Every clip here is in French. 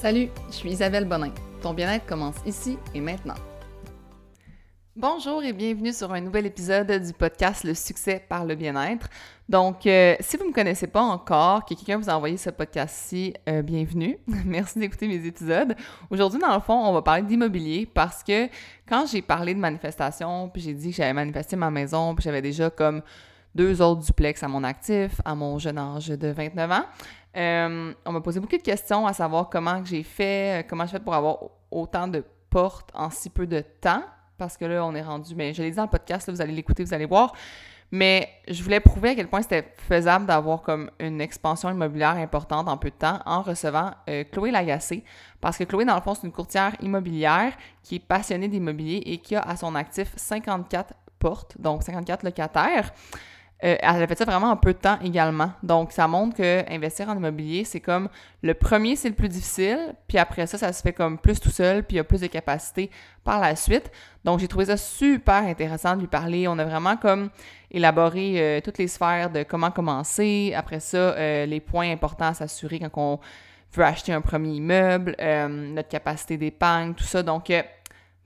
Salut, je suis Isabelle Bonin. Ton bien-être commence ici et maintenant. Bonjour et bienvenue sur un nouvel épisode du podcast « Le succès par le bien-être ». Donc, si vous ne me connaissez pas encore, que quelqu'un vous a envoyé ce podcast-ci, bienvenue. Merci d'écouter mes épisodes. Aujourd'hui, dans le fond, on va parler d'immobilier parce que quand j'ai parlé de manifestation, puis j'ai dit que j'avais manifesté ma maison, puis j'avais déjà comme 2 autres duplex à mon actif, à mon jeune âge de 29 ans. On m'a posé beaucoup de questions à savoir comment je fais pour avoir autant de portes en si peu de temps, parce que là, on est rendu, mais je l'ai dit dans le podcast, là, vous allez l'écouter, vous allez voir, mais je voulais prouver à quel point c'était faisable d'avoir comme une expansion immobilière importante en peu de temps en recevant Chloé Lagacé, parce que Chloé, dans le fond, c'est une courtière immobilière qui est passionnée d'immobilier et qui a à son actif 54 portes, donc 54 locataires. Elle a fait ça vraiment en peu de temps également. Donc, ça montre qu'investir en immobilier, c'est comme le premier, c'est le plus difficile, puis après ça, ça se fait comme plus tout seul, puis il y a plus de capacité par la suite. Donc, j'ai trouvé ça super intéressant de lui parler. On a vraiment comme élaboré toutes les sphères de comment commencer. Après ça, les points importants à s'assurer quand on veut acheter un premier immeuble, notre capacité d'épargne, tout ça. Donc,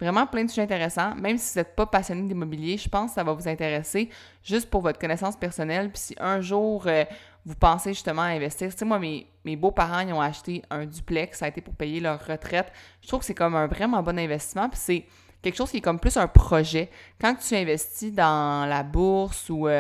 vraiment plein de sujets intéressants. Même si vous n'êtes pas passionné d'immobilier, je pense que ça va vous intéresser juste pour votre connaissance personnelle. Puis si un jour, vous pensez justement à investir, tu sais, moi, mes beaux-parents, ils ont acheté un duplex, ça a été pour payer leur retraite. Je trouve que c'est comme un vraiment bon investissement. Puis c'est quelque chose qui est comme plus un projet. Quand tu investis dans la bourse ou, tu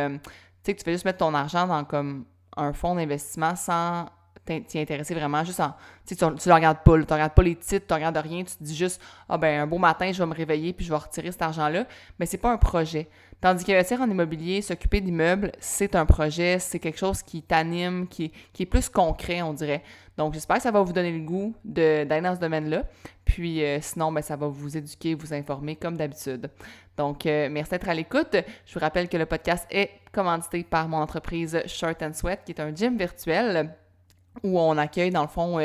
sais, que tu fais juste mettre ton argent dans comme un fonds d'investissement sans t'y intéresser vraiment, juste en... Tu ne regardes pas, tu ne regardes pas les titres, tu ne regardes rien, tu te dis juste « Ah ben un beau matin, je vais me réveiller puis je vais retirer cet argent-là », mais c'est pas un projet. Tandis qu'investir en immobilier, s'occuper d'immeubles, c'est un projet, c'est quelque chose qui t'anime, qui est plus concret, on dirait. Donc j'espère que ça va vous donner le goût d'aller dans ce domaine-là. Puis sinon, ben ça va vous éduquer, vous informer comme d'habitude. Donc merci d'être à l'écoute. Je vous rappelle que le podcast est commandité par mon entreprise Shirt and Sweat, qui est un gym virtuel où on accueille, dans le fond,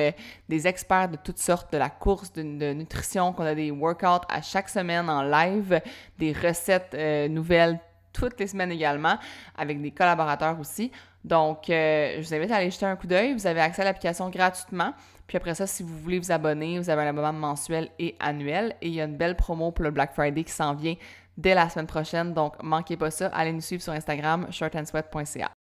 des experts de toutes sortes, de la course, de nutrition, qu'on a des workouts à chaque semaine en live, des recettes nouvelles toutes les semaines également, avec des collaborateurs aussi. Donc, je vous invite à aller jeter un coup d'œil. Vous avez accès à l'application gratuitement. Puis après ça, si vous voulez vous abonner, vous avez un abonnement mensuel et annuel. Et il y a une belle promo pour le Black Friday qui s'en vient dès la semaine prochaine. Donc, manquez pas ça. Allez nous suivre sur Instagram, shirtandsweat.ca.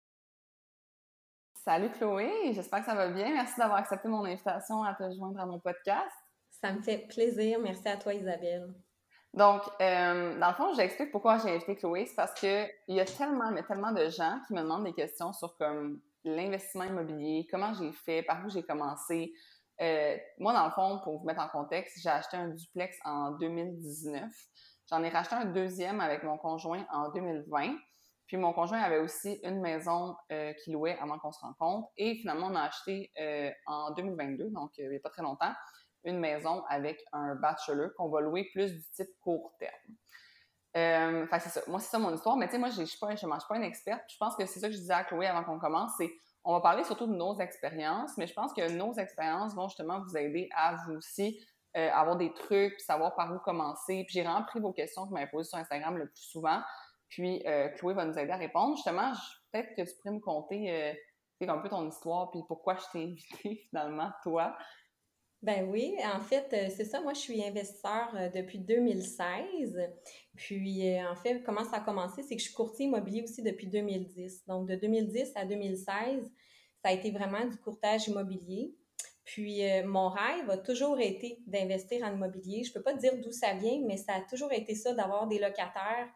Salut Chloé, j'espère que ça va bien. Merci d'avoir accepté mon invitation à te joindre à mon podcast. Ça me fait plaisir. Merci à toi, Isabelle. Donc, dans le fond, j'explique pourquoi j'ai invité Chloé. C'est parce qu'il y a tellement, mais tellement de gens qui me demandent des questions sur comme l'investissement immobilier, comment j'ai fait, par où j'ai commencé. Moi, dans le fond, pour vous mettre en contexte, j'ai acheté un duplex en 2019. J'en ai racheté un deuxième avec mon conjoint en 2020. Puis mon conjoint avait aussi une maison qu'il louait avant qu'on se rencontre. Et finalement, on a acheté en 2022, donc il n'y a pas très longtemps, une maison avec un bachelor qu'on va louer plus du type court terme. Fait c'est ça. Moi, c'est ça mon histoire. Mais tu sais, moi, je ne suis pas une experte. Je pense que c'est ça que je disais à Chloé avant qu'on commence. C'est on va parler surtout de nos expériences, mais je pense que nos expériences vont justement vous aider à vous aussi avoir des trucs, puis savoir par où commencer. Puis j'ai vraiment pris vos questions que vous m'avez posées sur Instagram le plus souvent. Puis, Chloé va nous aider à répondre. Justement, peut-être que tu pourrais me conter un peu ton histoire puis pourquoi je t'ai invitée finalement, toi. Ben oui, en fait, c'est ça. Moi, je suis investisseur depuis 2016. Puis, en fait, comment ça a commencé, c'est que je suis courtier immobilier aussi depuis 2010. Donc, de 2010 à 2016, ça a été vraiment du courtage immobilier. Puis, mon rêve a toujours été d'investir en immobilier. Je ne peux pas te dire d'où ça vient, mais ça a toujours été ça, d'avoir des locataires.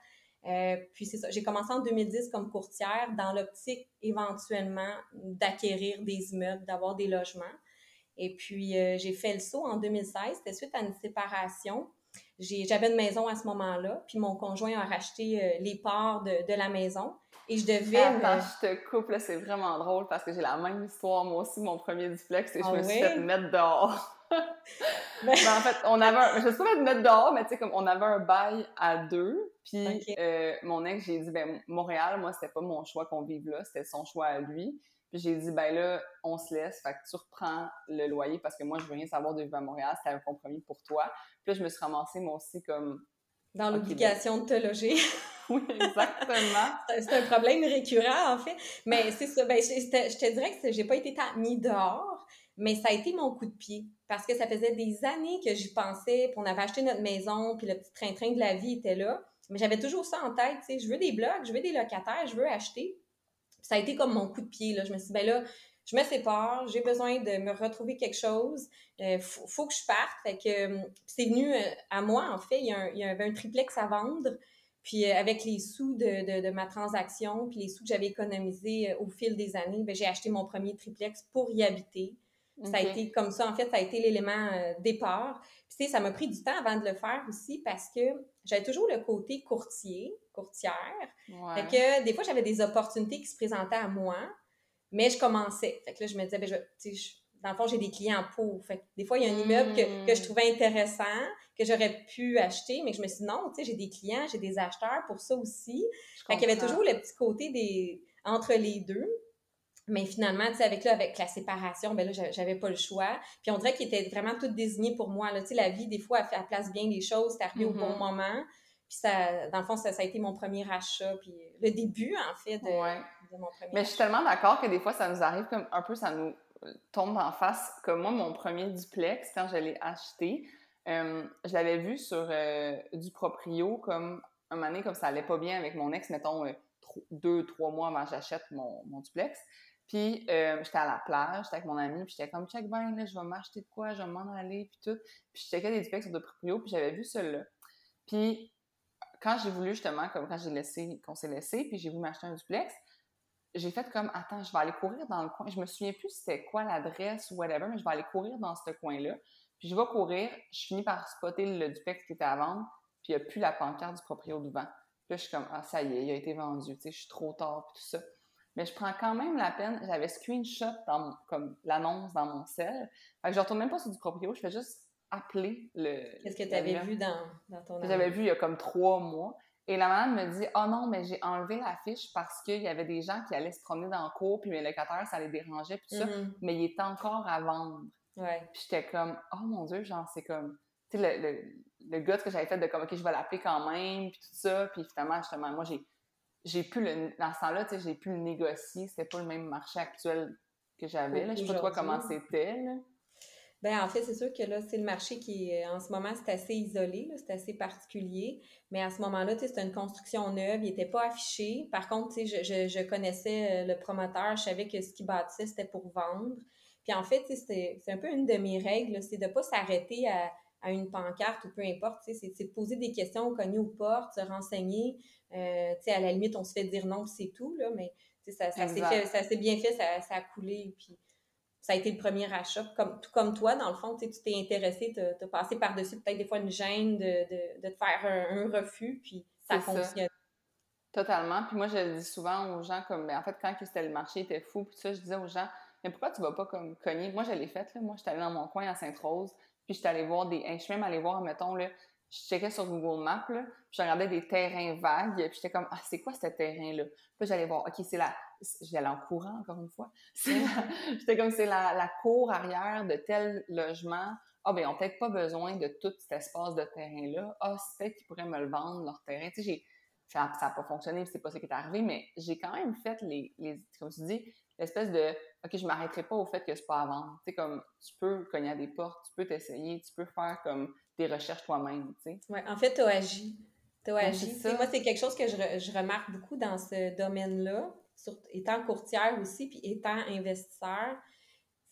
Puis c'est ça, j'ai commencé en 2010 comme courtière dans l'optique éventuellement d'acquérir des immeubles, d'avoir des logements. Et puis j'ai fait le saut en 2016, c'était suite à une séparation. J'avais une maison à ce moment-là, puis mon conjoint a racheté les parts de la maison et je devais... Attends, je te coupe, là, c'est vraiment drôle parce que j'ai la même histoire, moi aussi, mon premier duplex, et je me suis fait mettre dehors. Ben, en fait, je sais pas de mettre dehors, mais tu sais, comme on avait un bail à 2, puis mon ex, j'ai dit, ben Montréal, moi, c'était pas mon choix qu'on vive là, c'était son choix à lui. Puis j'ai dit, ben là, on se laisse, fait que tu reprends le loyer parce que moi, je veux rien savoir de vivre à Montréal, c'était un compromis pour toi. Puis là, je me suis ramassée, moi aussi, comme... Dans l'obligation de te loger. Oui, exactement. C'est un problème récurrent, en fait. Mais c'est ça, ben je te dirais que j'ai pas été mis dehors. Mais ça a été mon coup de pied parce que ça faisait des années que j'y pensais, puis on avait acheté notre maison, puis le petit train-train de la vie était là. Mais j'avais toujours ça en tête, tu sais, je veux des blocs, je veux des locataires, je veux acheter. Puis ça a été comme mon coup de pied, là. Je me suis dit, ben là, je me sépare, j'ai besoin de me retrouver quelque chose, faut que je parte. Fait que c'est venu à moi, en fait, il y avait un triplex à vendre. Puis avec les sous de ma transaction, puis les sous que j'avais économisés au fil des années, bien, j'ai acheté mon premier triplex pour y habiter. Okay. Ça a été comme ça, en fait, ça a été l'élément départ. Puis tu sais, ça m'a pris du temps avant de le faire aussi parce que j'avais toujours le côté courtier, courtière. Ouais. Fait que des fois, j'avais des opportunités qui se présentaient à moi, mais je commençais. Fait que là, je me disais, bien, dans le fond, j'ai des clients pauvres. Fait que des fois, il y a un immeuble que je trouvais intéressant, que j'aurais pu acheter, mais que je me suis dit non, tu sais, j'ai des clients, j'ai des acheteurs pour ça aussi. Fait qu'il y avait toujours le petit côté entre les deux. Mais finalement, tu sais, avec la séparation, ben là, j'avais pas le choix. Puis on dirait qu'ils étaient vraiment tout désignés pour moi. Là. Tu sais, la vie, des fois, elle place bien les choses, c'est arrivé au bon moment. Puis ça, dans le fond, ça a été mon premier achat, puis le début, en fait, de mon premier achat. Je suis tellement d'accord que des fois, ça nous arrive comme un peu, ça nous tombe en face. Comme moi, mon premier duplex, quand je l'ai acheté, je l'avais vu sur du proprio comme un moment donné, comme ça allait pas bien avec mon ex, mettons 2-3 mois avant que j'achète mon duplex. Puis j'étais à la plage, j'étais avec mon ami, puis j'étais comme check ben là, je vais m'acheter de quoi, je vais m'en aller, puis tout. Puis je checkais des duplex sur de proprio, puis j'avais vu celui-là. Puis quand j'ai voulu justement, comme quand qu'on s'est laissé, puis j'ai voulu m'acheter un duplex, j'ai fait comme, attends, je vais aller courir dans le coin. Je me souviens plus c'était quoi l'adresse ou whatever, mais je vais aller courir dans ce coin-là. Puis je vais courir, je finis par spotter le duplex qui était à vendre, puis il n'y a plus la pancarte du proprio devant. Puis là, je suis comme, ah, ça y est, il a été vendu, tu sais, je suis trop tard, puis tout ça. Mais je prends quand même la peine, j'avais screenshot comme l'annonce dans mon cell. Fait que je ne retourne même pas sur du proprio, je fais juste appeler le... Qu'est-ce que tu avais vu dans ton annonce? J'avais vu il y a comme 3 mois. Et la madame me dit « Ah non, mais j'ai enlevé l'affiche parce qu'il y avait des gens qui allaient se promener dans le cours, puis mes locataires, ça les dérangeait, puis tout ça, mais il est encore à vendre. Ouais. » Puis j'étais comme « Oh mon Dieu, genre, c'est comme... » Tu sais, le gars que j'avais fait de comme « Ok, je vais l'appeler quand même, puis tout ça. » Puis finalement, moi, j'ai pu dans ce temps-là, tu sais, j'ai pu le négocier. C'était pas le même marché actuel que j'avais. Je sais pas toi comment c'était, là. Bien, en fait, c'est sûr que là, c'est le marché qui est, en ce moment, c'est assez isolé, là, c'est assez particulier. Mais à ce moment-là, tu sais, c'était une construction neuve, il n'était pas affiché. Par contre, tu sais, je connaissais le promoteur, je savais que ce qu'il bâtissait, c'était pour vendre. Puis en fait, tu sais, c'est un peu une de mes règles, là, c'est de ne pas s'arrêter à une pancarte ou peu importe, tu sais, c'est de poser des questions, cogner aux portes, se renseigner. Tu sais, à la limite, on se fait dire non, puis c'est tout, là, mais tu sais, ça s'est bien fait, ça a coulé, puis... Ça a été le premier achat, tout comme toi, dans le fond, tu t'es intéressé, t'as passé par-dessus peut-être des fois une gêne de te faire un refus, puis ça fonctionne. Totalement. Puis moi, je le dis souvent aux gens, comme, en fait, quand c'était le marché était fou, puis ça, je disais aux gens, mais pourquoi tu vas pas comme cogner? Moi, je l'ai fait, là. Moi, j'étais allée dans mon coin à Sainte-Rose, puis j'étais allée voir je suis même allée voir, mettons, là, je checkais sur Google Maps, là, puis je regardais des terrains vagues, puis j'étais comme, ah, c'est quoi ce terrain-là? Puis j'allais voir, OK, c'est là. J'allais en courant, encore une fois. J'étais comme, c'est la cour arrière de tel logement. Ah, ben, ils n'ont peut-être pas besoin de tout cet espace de terrain-là. Ah, c'est peut-être qu'ils pourraient me le vendre, leur terrain. Tu sais, ça n'a pas fonctionné, c'est pas ça qui est arrivé, mais j'ai quand même fait les comme tu dis, l'espèce de, OK, je ne m'arrêterai pas au fait que c'est pas à vendre. Tu sais, comme, tu peux cogner à des portes, tu peux t'essayer, tu peux faire comme des recherches toi-même, tu sais. Oui, en fait, tu as agi. Moi, c'est quelque chose que je remarque beaucoup dans ce domaine-là, étant courtière aussi, puis étant investisseur,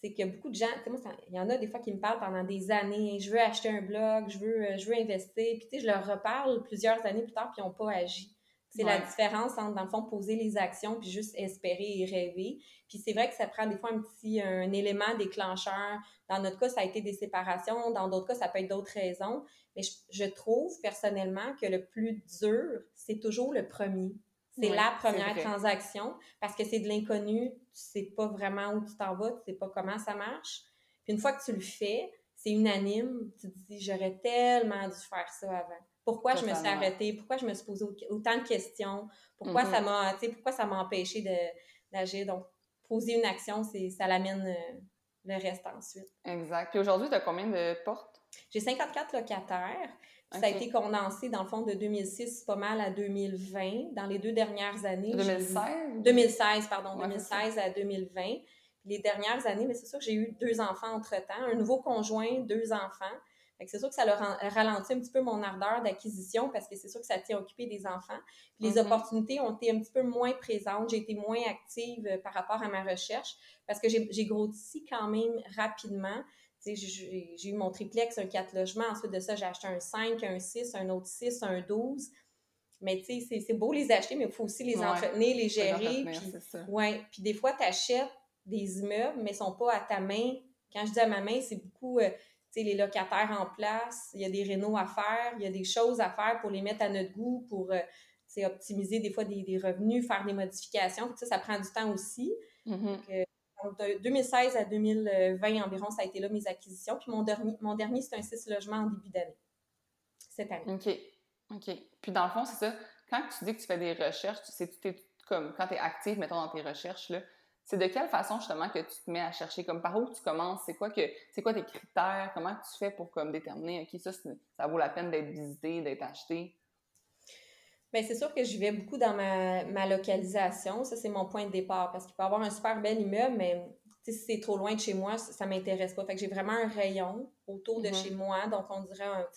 c'est que beaucoup de gens, tu sais, moi, il y en a des fois qui me parlent pendant des années, je veux acheter un bloc, je veux investir, puis tu sais, je leur reparle plusieurs années plus tard, puis ils n'ont pas agi. C'est la différence entre, dans le fond, poser les actions, puis juste espérer et rêver. Puis c'est vrai que ça prend des fois un élément déclencheur. Dans notre cas, ça a été des séparations, dans d'autres cas, ça peut être d'autres raisons. Mais je trouve personnellement que le plus dur, c'est toujours le premier. C'est la première transaction parce que c'est de l'inconnu, tu sais pas vraiment où tu t'en vas, tu sais pas comment ça marche. Puis une fois que tu le fais, c'est unanime, tu te dis j'aurais tellement dû faire ça avant. Pourquoi je me suis arrêtée? Pourquoi je me suis posé autant de questions? Pourquoi ça m'a empêché d'agir? Donc poser une action, ça l'amène le reste ensuite. Exact. Puis aujourd'hui, tu as combien de portes? J'ai 54 locataires. Ça a été condensé, dans le fond, de 2006 pas mal à 2020. Dans les 2 dernières années... 2016? 2016 à 2020. les dernières années, mais c'est sûr que j'ai eu 2 enfants entre-temps, un nouveau conjoint, 2 enfants. Fait que c'est sûr que ça a ralenti un petit peu mon ardeur d'acquisition parce que c'est sûr que ça tient occupé des enfants. Puis les opportunités ont été un petit peu moins présentes. J'ai été moins active par rapport à ma recherche parce que j'ai grossi quand même rapidement. Tu sais, j'ai eu mon triplex, un 4 logements. Ensuite de ça, j'ai acheté un 5, un 6, un autre 6, un 12. Mais tu sais, c'est beau les acheter, mais il faut aussi les entretenir, les gérer. Puis des fois, tu achètes des immeubles, mais ils ne sont pas à ta main. Quand je dis à ma main, c'est beaucoup... tu sais, les locataires en place, il y a des rénaux à faire, il y a des choses à faire pour les mettre à notre goût, pour optimiser des fois des revenus, faire des modifications. Ça prend du temps aussi. Donc, de 2016 à 2020 environ, ça a été là mes acquisitions. Puis mon dernier, c'est un 6 logements en début d'année, cette année. OK. Puis dans le fond, c'est ça, quand tu dis que tu fais des recherches, quand tu es active, mettons, dans tes recherches, là, c'est de quelle façon, justement, que tu te mets à chercher? Comme par où tu commences? C'est quoi tes critères? Comment tu fais pour comme déterminer, OK, ça vaut la peine d'être visité, d'être acheté? Bien, c'est sûr que je vais beaucoup dans ma localisation. Ça, c'est mon point de départ. Parce qu'il peut y avoir un super bel immeuble, mais si c'est trop loin de chez moi, ça ne m'intéresse pas. Fait que j'ai vraiment un rayon autour de chez moi. Donc, on dirait un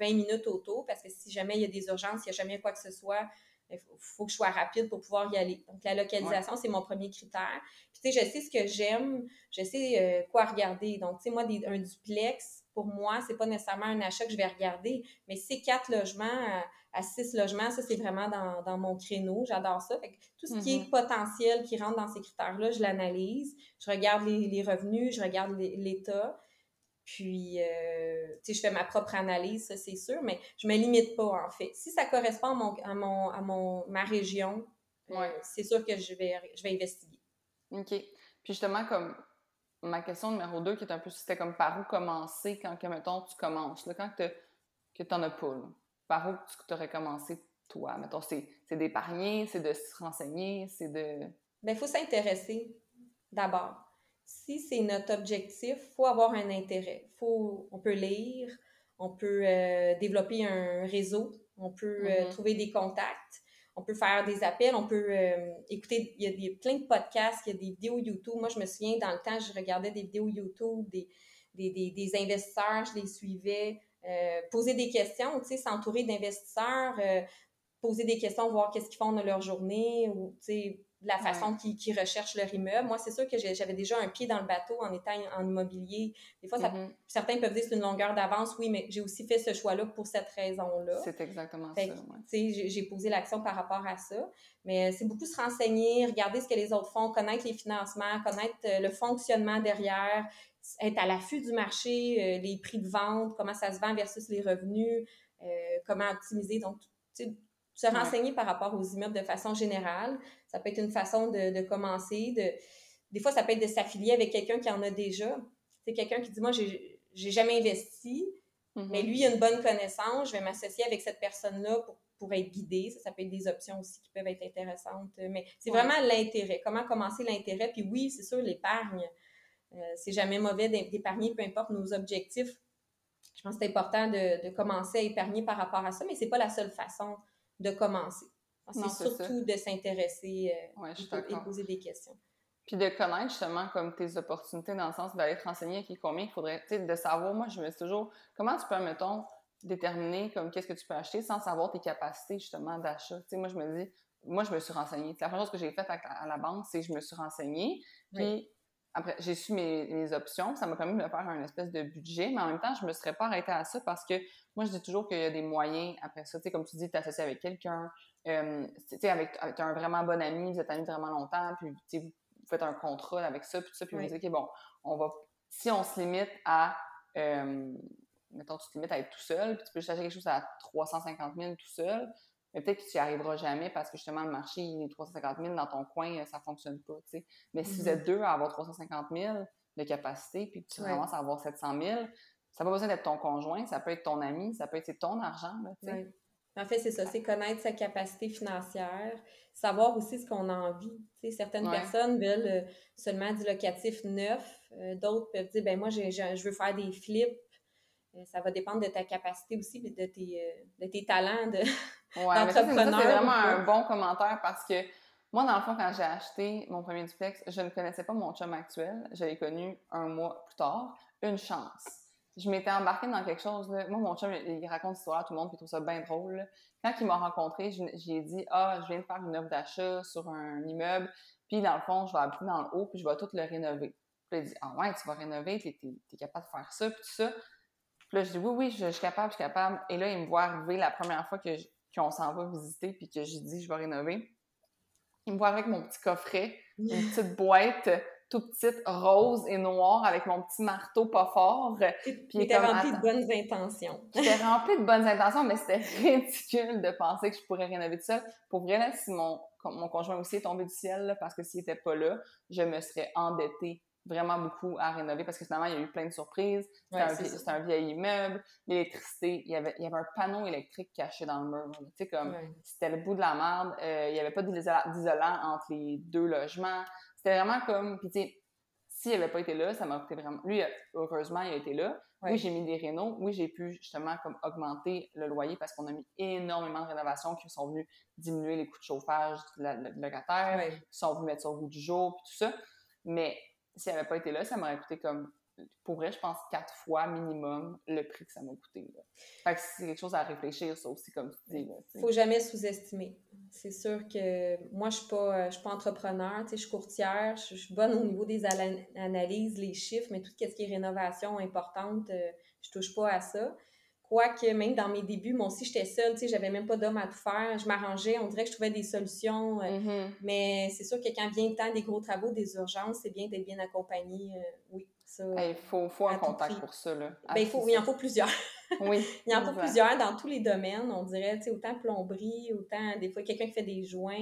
20 minutes autour. Parce que si jamais il y a des urgences, il n'y a jamais quoi que ce soit... Il faut que je sois rapide pour pouvoir y aller. Donc, la localisation, c'est mon premier critère. Puis, tu sais, je sais ce que j'aime, je sais quoi regarder. Donc, tu sais, moi, un duplex, pour moi, c'est pas nécessairement un achat que je vais regarder, mais c'est 4 logements à 6 logements, ça, c'est vraiment dans mon créneau. J'adore ça. Fait que tout ce qui est potentiel qui rentre dans ces critères-là, je l'analyse. Je regarde les revenus, je regarde l'état. Puis, tu sais, je fais ma propre analyse, ça, c'est sûr, mais je me limite pas, en fait. Si ça correspond à ma région, c'est sûr que je vais investiguer. OK. Puis justement, comme ma question numéro 2, qui est un peu, c'était comme par où commencer quand, mettons, tu commences, là, quand que t'en as pas, là, par où tu aurais commencé, toi? Mettons, c'est d'épargner, c'est de se renseigner, c'est de... Bien, il faut s'intéresser, d'abord. Si c'est notre objectif, il faut avoir un intérêt. On peut lire, on peut développer un réseau, on peut trouver des contacts, on peut faire des appels, on peut écouter, il y a plein de podcasts, il y a des vidéos YouTube. Moi, je me souviens, dans le temps, je regardais des vidéos YouTube, des investisseurs, je les suivais, poser des questions, tu sais, s'entourer d'investisseurs, poser des questions, voir qu'est-ce qu'ils font de leur journée, ou tu sais... de la façon qu'ils recherchent leur immeuble. Moi, c'est sûr que j'avais déjà un pied dans le bateau en étant en immobilier. Des fois, certains peuvent dire que c'est une longueur d'avance. Oui, mais j'ai aussi fait ce choix-là pour cette raison-là. C'est exactement ça. J'ai posé l'action par rapport à ça. Mais c'est beaucoup se renseigner, regarder ce que les autres font, connaître les financements, connaître le fonctionnement derrière, être à l'affût du marché, les prix de vente, comment ça se vend versus les revenus, comment optimiser. Donc, tu sais, se renseigner par rapport aux immeubles de façon générale, ça peut être une façon de commencer. Des fois, ça peut être de s'affilier avec quelqu'un qui en a déjà. C'est quelqu'un qui dit « Moi, j'ai jamais investi, mais lui, il a une bonne connaissance, je vais m'associer avec cette personne-là pour être guidée. » Ça peut être des options aussi qui peuvent être intéressantes. Mais c'est vraiment l'intérêt. Comment commencer l'intérêt? Puis oui, c'est sûr, l'épargne, c'est jamais mauvais d'épargner, peu importe nos objectifs. Je pense que c'est important de commencer à épargner par rapport à ça, mais c'est pas la seule façon de commencer. Alors, c'est surtout de s'intéresser et poser des questions. Puis de connaître justement comme tes opportunités dans le sens d'aller te renseigner combien il faudrait, tu sais, de savoir, moi je me dis toujours, comment tu peux, mettons, déterminer comme qu'est-ce que tu peux acheter sans savoir tes capacités justement d'achat. Tu sais, moi je me dis, je me suis renseignée. La première chose que j'ai faite à la banque, c'est que je me suis renseignée, puis après j'ai su mes options, ça m'a permis de me faire une espèce de budget, mais en même temps, je me serais pas arrêtée à ça parce que moi, je dis toujours qu'il y a des moyens après ça. Tu sais, comme tu dis, t'associer avec quelqu'un, tu sais, avec un vraiment bon ami, vous êtes amis vraiment longtemps, puis tu sais, vous faites un contrat avec ça, puis tout ça, puis vous dites, OK, bon, si on se limite à, mettons, tu te limites à être tout seul, puis tu peux chercher quelque chose à 350 000 tout seul, mais peut-être que tu n'y arriveras jamais parce que justement, le marché, il est 350 000 dans ton coin, ça ne fonctionne pas, tu sais. Mais si vous êtes 2 à avoir 350 000 de capacité, puis que tu commences à avoir 700 000, ça n'a pas besoin d'être ton conjoint, ça peut être ton ami, ça peut être ton argent. Là, En fait, c'est ça, c'est connaître sa capacité financière, savoir aussi ce qu'on a envie. T'sais, certaines personnes veulent seulement du locatif neuf, d'autres peuvent dire « ben moi, je veux faire des flips ». Ça va dépendre de ta capacité aussi, de tes talents d'entrepreneur. Ça, c'est vraiment un bon commentaire parce que Moi, dans le fond, quand j'ai acheté mon premier duplex, je ne connaissais pas mon chum actuel. Je l'ai connu un mois plus tard. Une chance. Je m'étais embarquée dans quelque chose, là. Moi, mon chum, il raconte l'histoire à tout le monde, puis il trouve ça bien drôle, là. Quand il m'a rencontré, j'ai dit « Ah, je viens de faire une offre d'achat sur un immeuble, puis dans le fond, je vais habiter dans le haut, puis je vais tout le rénover. » Puis il a dit « Ah ouais, tu vas rénover, t'es capable de faire ça, puis tout ça. » Puis là, je dis « Oui, oui, je suis capable, je suis capable. » Et là, il me voit arriver la première fois qu'on s'en va visiter, puis que je dis « Je vais rénover. » Il me voit avec mon petit coffret, une petite boîte, toute petite, rose et noire, avec mon petit marteau pas fort. Puis j'étais remplie de bonnes intentions. J'étais remplie de bonnes intentions, mais c'était ridicule de penser que je pourrais rénover tout seul. Pour vrai, là, si mon conjoint aussi est tombé du ciel, là, parce que s'il n'était pas là, je me serais endettée vraiment beaucoup à rénover, parce que finalement, il y a eu plein de surprises. C'était un vieil immeuble, l'électricité, il y avait un panneau électrique caché dans le mur. Tu sais, comme, c'était le bout de la merde. Il n'y avait pas d'isolant entre les deux logements. C'était vraiment comme... Puis tu sais, s'il n'avait pas été là, ça m'a coûté vraiment... Lui, heureusement, il a été là. Oui, j'ai mis des rénos. Oui, j'ai pu justement comme augmenter le loyer parce qu'on a mis énormément de rénovations qui sont venues diminuer les coûts de chauffage du locataire, qui sont venus mettre sur le goût du jour, puis tout ça. Mais s'il n'avait pas été là, ça m'aurait coûté comme... Pour vrai, je pense 4 fois minimum le prix que ça m'a coûté, là. Fait que c'est quelque chose à réfléchir, ça aussi, comme tu dis, là. Il ne faut jamais sous-estimer. C'est sûr que moi, je suis pas entrepreneur, je suis courtière, je suis bonne au niveau des analyses, les chiffres, mais tout ce qui est rénovation importante, je touche pas à ça. Quoique, même dans mes débuts, moi aussi, j'étais seule, j'avais même pas d'homme à tout faire, je m'arrangeais, on dirait que je trouvais des solutions, mais c'est sûr que quand vient le temps des gros travaux, des urgences, c'est bien d'être bien accompagnée, oui. Il faut un contact pour ça, là. Il en faut plusieurs. Oui. Il en faut plusieurs dans tous les domaines, on dirait, tu sais, autant plomberie, autant, des fois, quelqu'un qui fait des joints,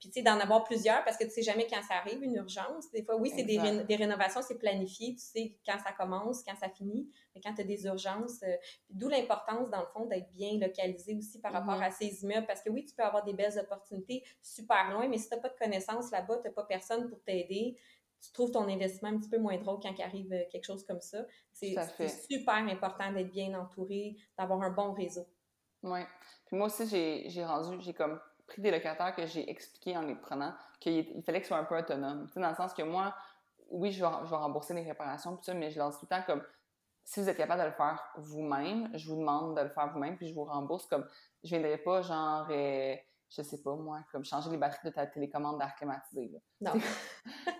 puis tu sais, d'en avoir plusieurs, parce que tu sais jamais quand ça arrive, une urgence. Des fois, oui, c'est des rénovations, c'est planifié, tu sais quand ça commence, quand ça finit, mais quand tu as des urgences, d'où l'importance, dans le fond, d'être bien localisé aussi par rapport à ces immeubles, parce que oui, tu peux avoir des belles opportunités super loin, mais si tu n'as pas de connaissances là-bas, tu n'as pas personne pour t'aider, tu trouves ton investissement un petit peu moins drôle quand il arrive quelque chose comme ça. C'est super important d'être bien entouré, d'avoir un bon réseau. Oui. Puis moi aussi, j'ai comme pris des locataires que j'ai expliqué en les prenant qu'il fallait qu'ils soient un peu autonomes. Tu sais, dans le sens que moi, oui, je vais rembourser les réparations, tout ça, mais je leur dis tout le temps comme si vous êtes capable de le faire vous-même, je vous demande de le faire vous-même, puis je vous rembourse. Comme je ne viendrai pas genre... je sais pas, moi, comme changer les batteries de ta télécommande d'air climatisé, là. Non.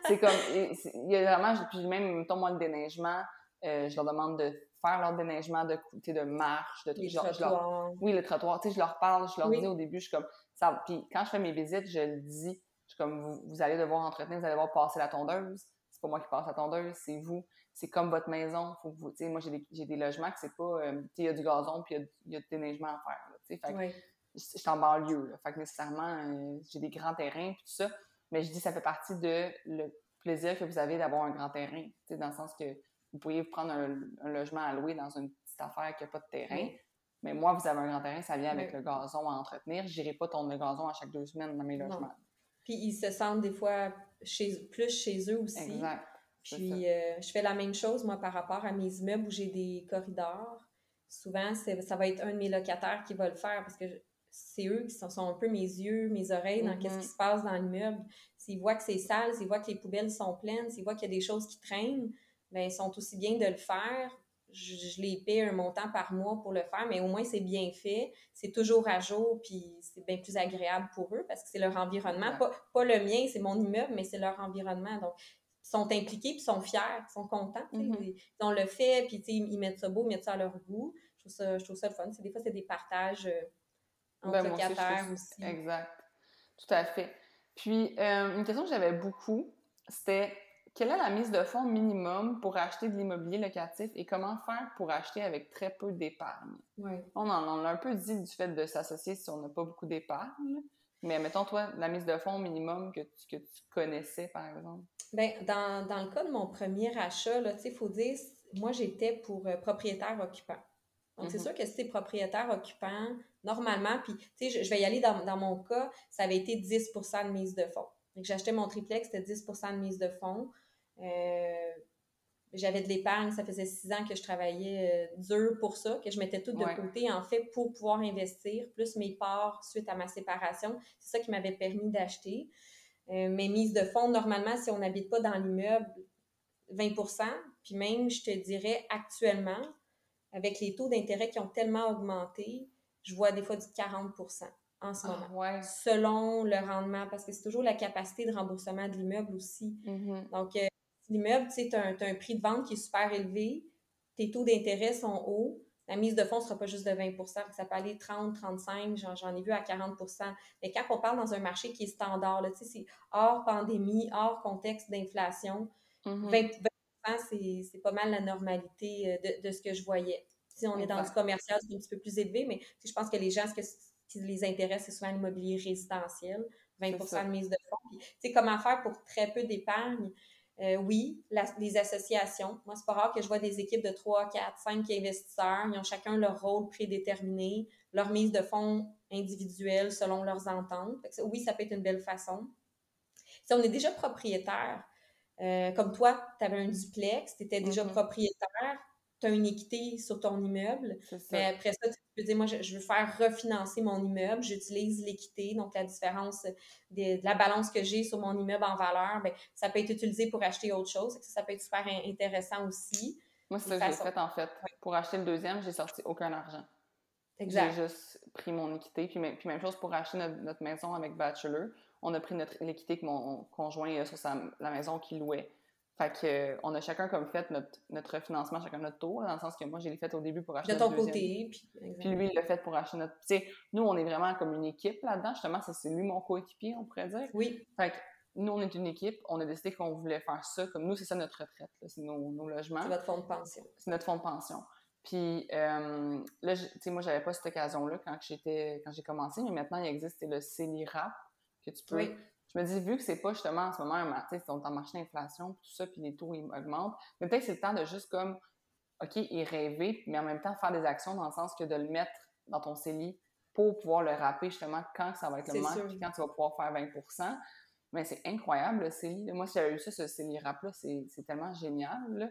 C'est comme... Il y a vraiment... Puis même, mettons, moi, le déneigement, je leur demande de faire leur déneigement, de marche, de trucs. Oui, le trottoir. Tu sais, je leur parle, je leur dis au début, je suis comme... Ça, puis quand je fais mes visites, je le dis. Je suis comme, vous allez devoir entretenir, vous allez devoir passer la tondeuse. C'est pas moi qui passe la tondeuse, c'est vous. C'est comme votre maison. Faut que vous... Tu sais, moi, j'ai des logements que c'est pas... tu sais, il y a du gazon, puis il y a du déneigement à faire, là, tu sais, fait que... Je suis en banlieue, là. Fait que nécessairement, j'ai des grands terrains et tout ça. Mais je dis ça fait partie de le plaisir que vous avez d'avoir un grand terrain. T'sais, dans le sens que vous pourriez vous prendre un logement à louer dans une petite affaire qui n'a pas de terrain. Mais moi, vous avez un grand terrain, ça vient avec le gazon à entretenir. Je n'irai pas tourner le gazon à chaque 2 semaines dans mes logements. Puis ils se sentent des fois plus chez eux aussi. Exact. Puis je fais la même chose, moi, par rapport à mes immeubles où j'ai des corridors. Souvent, ça va être un de mes locataires qui va le faire parce que... C'est eux qui sont un peu mes yeux, mes oreilles dans qu'est-ce qui se passe dans l'immeuble. S'ils voient que c'est sale, s'ils voient que les poubelles sont pleines, s'ils voient qu'il y a des choses qui traînent, bien, ils sont aussi bien de le faire. Je les paie un montant par mois pour le faire, mais au moins, c'est bien fait. C'est toujours à jour, puis c'est bien plus agréable pour eux parce que c'est leur environnement. Ouais. Pas le mien, c'est mon immeuble, mais c'est leur environnement. Donc, ils sont impliqués, puis ils sont fiers, ils sont contents. Ils ont le fait, puis ils mettent ça beau, ils mettent ça à leur goût. Je trouve ça le fun. Des fois, c'est des partages... Ben, moi aussi. Exact. Tout à fait. Puis, une question que j'avais beaucoup, c'était quelle est la mise de fonds minimum pour acheter de l'immobilier locatif et comment faire pour acheter avec très peu d'épargne? Oui. On l'a un peu dit du fait de s'associer si on n'a pas beaucoup d'épargne, mais mettons, toi, la mise de fonds minimum que tu connaissais, par exemple. Bien, dans le cas de mon premier achat, là, tu sais, il faut dire, moi, j'étais pour propriétaire occupant. Donc, c'est sûr que si tu es propriétaire occupant, normalement, puis, tu sais, je vais y aller dans mon cas, ça avait été 10 % de mise de fonds. Donc, j'achetais mon triplex, c'était 10 % de mise de fonds. J'avais de l'épargne, ça faisait 6 ans que je travaillais dur pour ça, que je mettais tout de côté, en fait, pour pouvoir investir, plus mes parts suite à ma séparation. C'est ça qui m'avait permis d'acheter. Mes mises de fonds, normalement, si on n'habite pas dans l'immeuble, 20%. Puis même, je te dirais, actuellement, avec les taux d'intérêt qui ont tellement augmenté, je vois des fois du 40% en ce moment, selon le rendement, parce que c'est toujours la capacité de remboursement de l'immeuble aussi. Donc, l'immeuble, tu sais, t'as un prix de vente qui est super élevé, tes taux d'intérêt sont hauts, la mise de fonds ne sera pas juste de 20 %, ça peut aller 30, 35, j'en ai vu à 40 %. Mais quand on parle dans un marché qui est standard, là, tu sais, c'est hors pandémie, hors contexte d'inflation, 20 % c'est pas mal la normalité de ce que je voyais. Si on est dans du commercial, c'est un petit peu plus élevé, mais je pense que les gens, ce qui les intéresse, c'est souvent l'immobilier résidentiel, 20 % de mise de fonds. Puis, tu sais, comment faire pour très peu d'épargne? Oui, les associations. Moi, c'est pas rare que je vois des équipes de 3, 4, 5 investisseurs. Ils ont chacun leur rôle prédéterminé, leur mise de fonds individuelle selon leurs ententes. Fait que ça, oui, ça peut être une belle façon. Si on est déjà propriétaire, comme toi, tu avais un duplex, tu étais déjà propriétaire, tu as une équité sur ton immeuble. Mais après ça, tu peux dire, moi, je veux faire refinancer mon immeuble, j'utilise l'équité, donc la différence de la balance que j'ai sur mon immeuble en valeur, bien, ça peut être utilisé pour acheter autre chose. Ça peut être super intéressant aussi. Moi, c'est ça que j'ai fait, en fait. Pour acheter le deuxième, j'ai sorti aucun argent. Exact. J'ai juste pris mon équité. Puis même chose pour acheter notre maison avec Bachelor. On a pris l'équité que mon conjoint a sur la maison qu'il louait. Fait qu'on a chacun comme fait notre refinancement, chacun notre tour, dans le sens que moi, je l'ai fait au début pour acheter notre deuxième. De ton côté. Puis lui, il l'a fait pour acheter notre... Tu sais, nous, on est vraiment comme une équipe là-dedans. Justement, c'est lui mon coéquipier, on pourrait dire. Oui. Fait que nous, on est une équipe. On a décidé qu'on voulait faire ça. Comme nous, c'est ça notre retraite. Là. C'est nos logements. C'est notre fonds de pension. C'est notre fonds de pension. Puis là, tu sais, moi, j'avais pas cette occasion-là quand j'ai commencé. Mais maintenant, il existe le CELIRAP que tu peux... Oui. Je me dis, vu que c'est pas justement en ce moment, tu sais, on est en marché d'inflation, tout ça, puis les taux, ils augmentent, mais peut-être que c'est le temps de juste comme, OK, y rêver, mais en même temps faire des actions dans le sens que de le mettre dans ton CELI pour pouvoir le rappeler justement quand ça va être le moment, puis quand tu vas pouvoir faire 20%. Mais c'est incroyable, le CELI. Moi, si j'avais eu ça, ce CELIRAP-là, c'est tellement génial, là.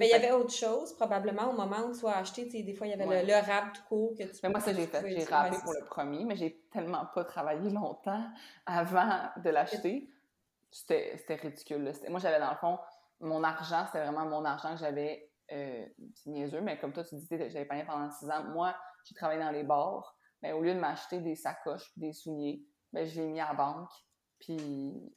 Mais il y avait autre chose, probablement, au moment où tu as acheté, tu sais, des fois, il y avait le rap tout court que tu... Mais moi, ça, j'ai fait. J'ai rappé pour le premier, mais j'ai tellement pas travaillé longtemps avant de l'acheter. C'était ridicule, là. Moi, j'avais, dans le fond, mon argent, c'était vraiment mon argent que j'avais... c'est niaiseux, mais comme toi, tu disais, j'avais payé pendant 6 ans. Moi, j'ai travaillé dans les bars. Mais au lieu de m'acheter des sacoches puis des souliers, ben je l'ai mis à la banque. Puis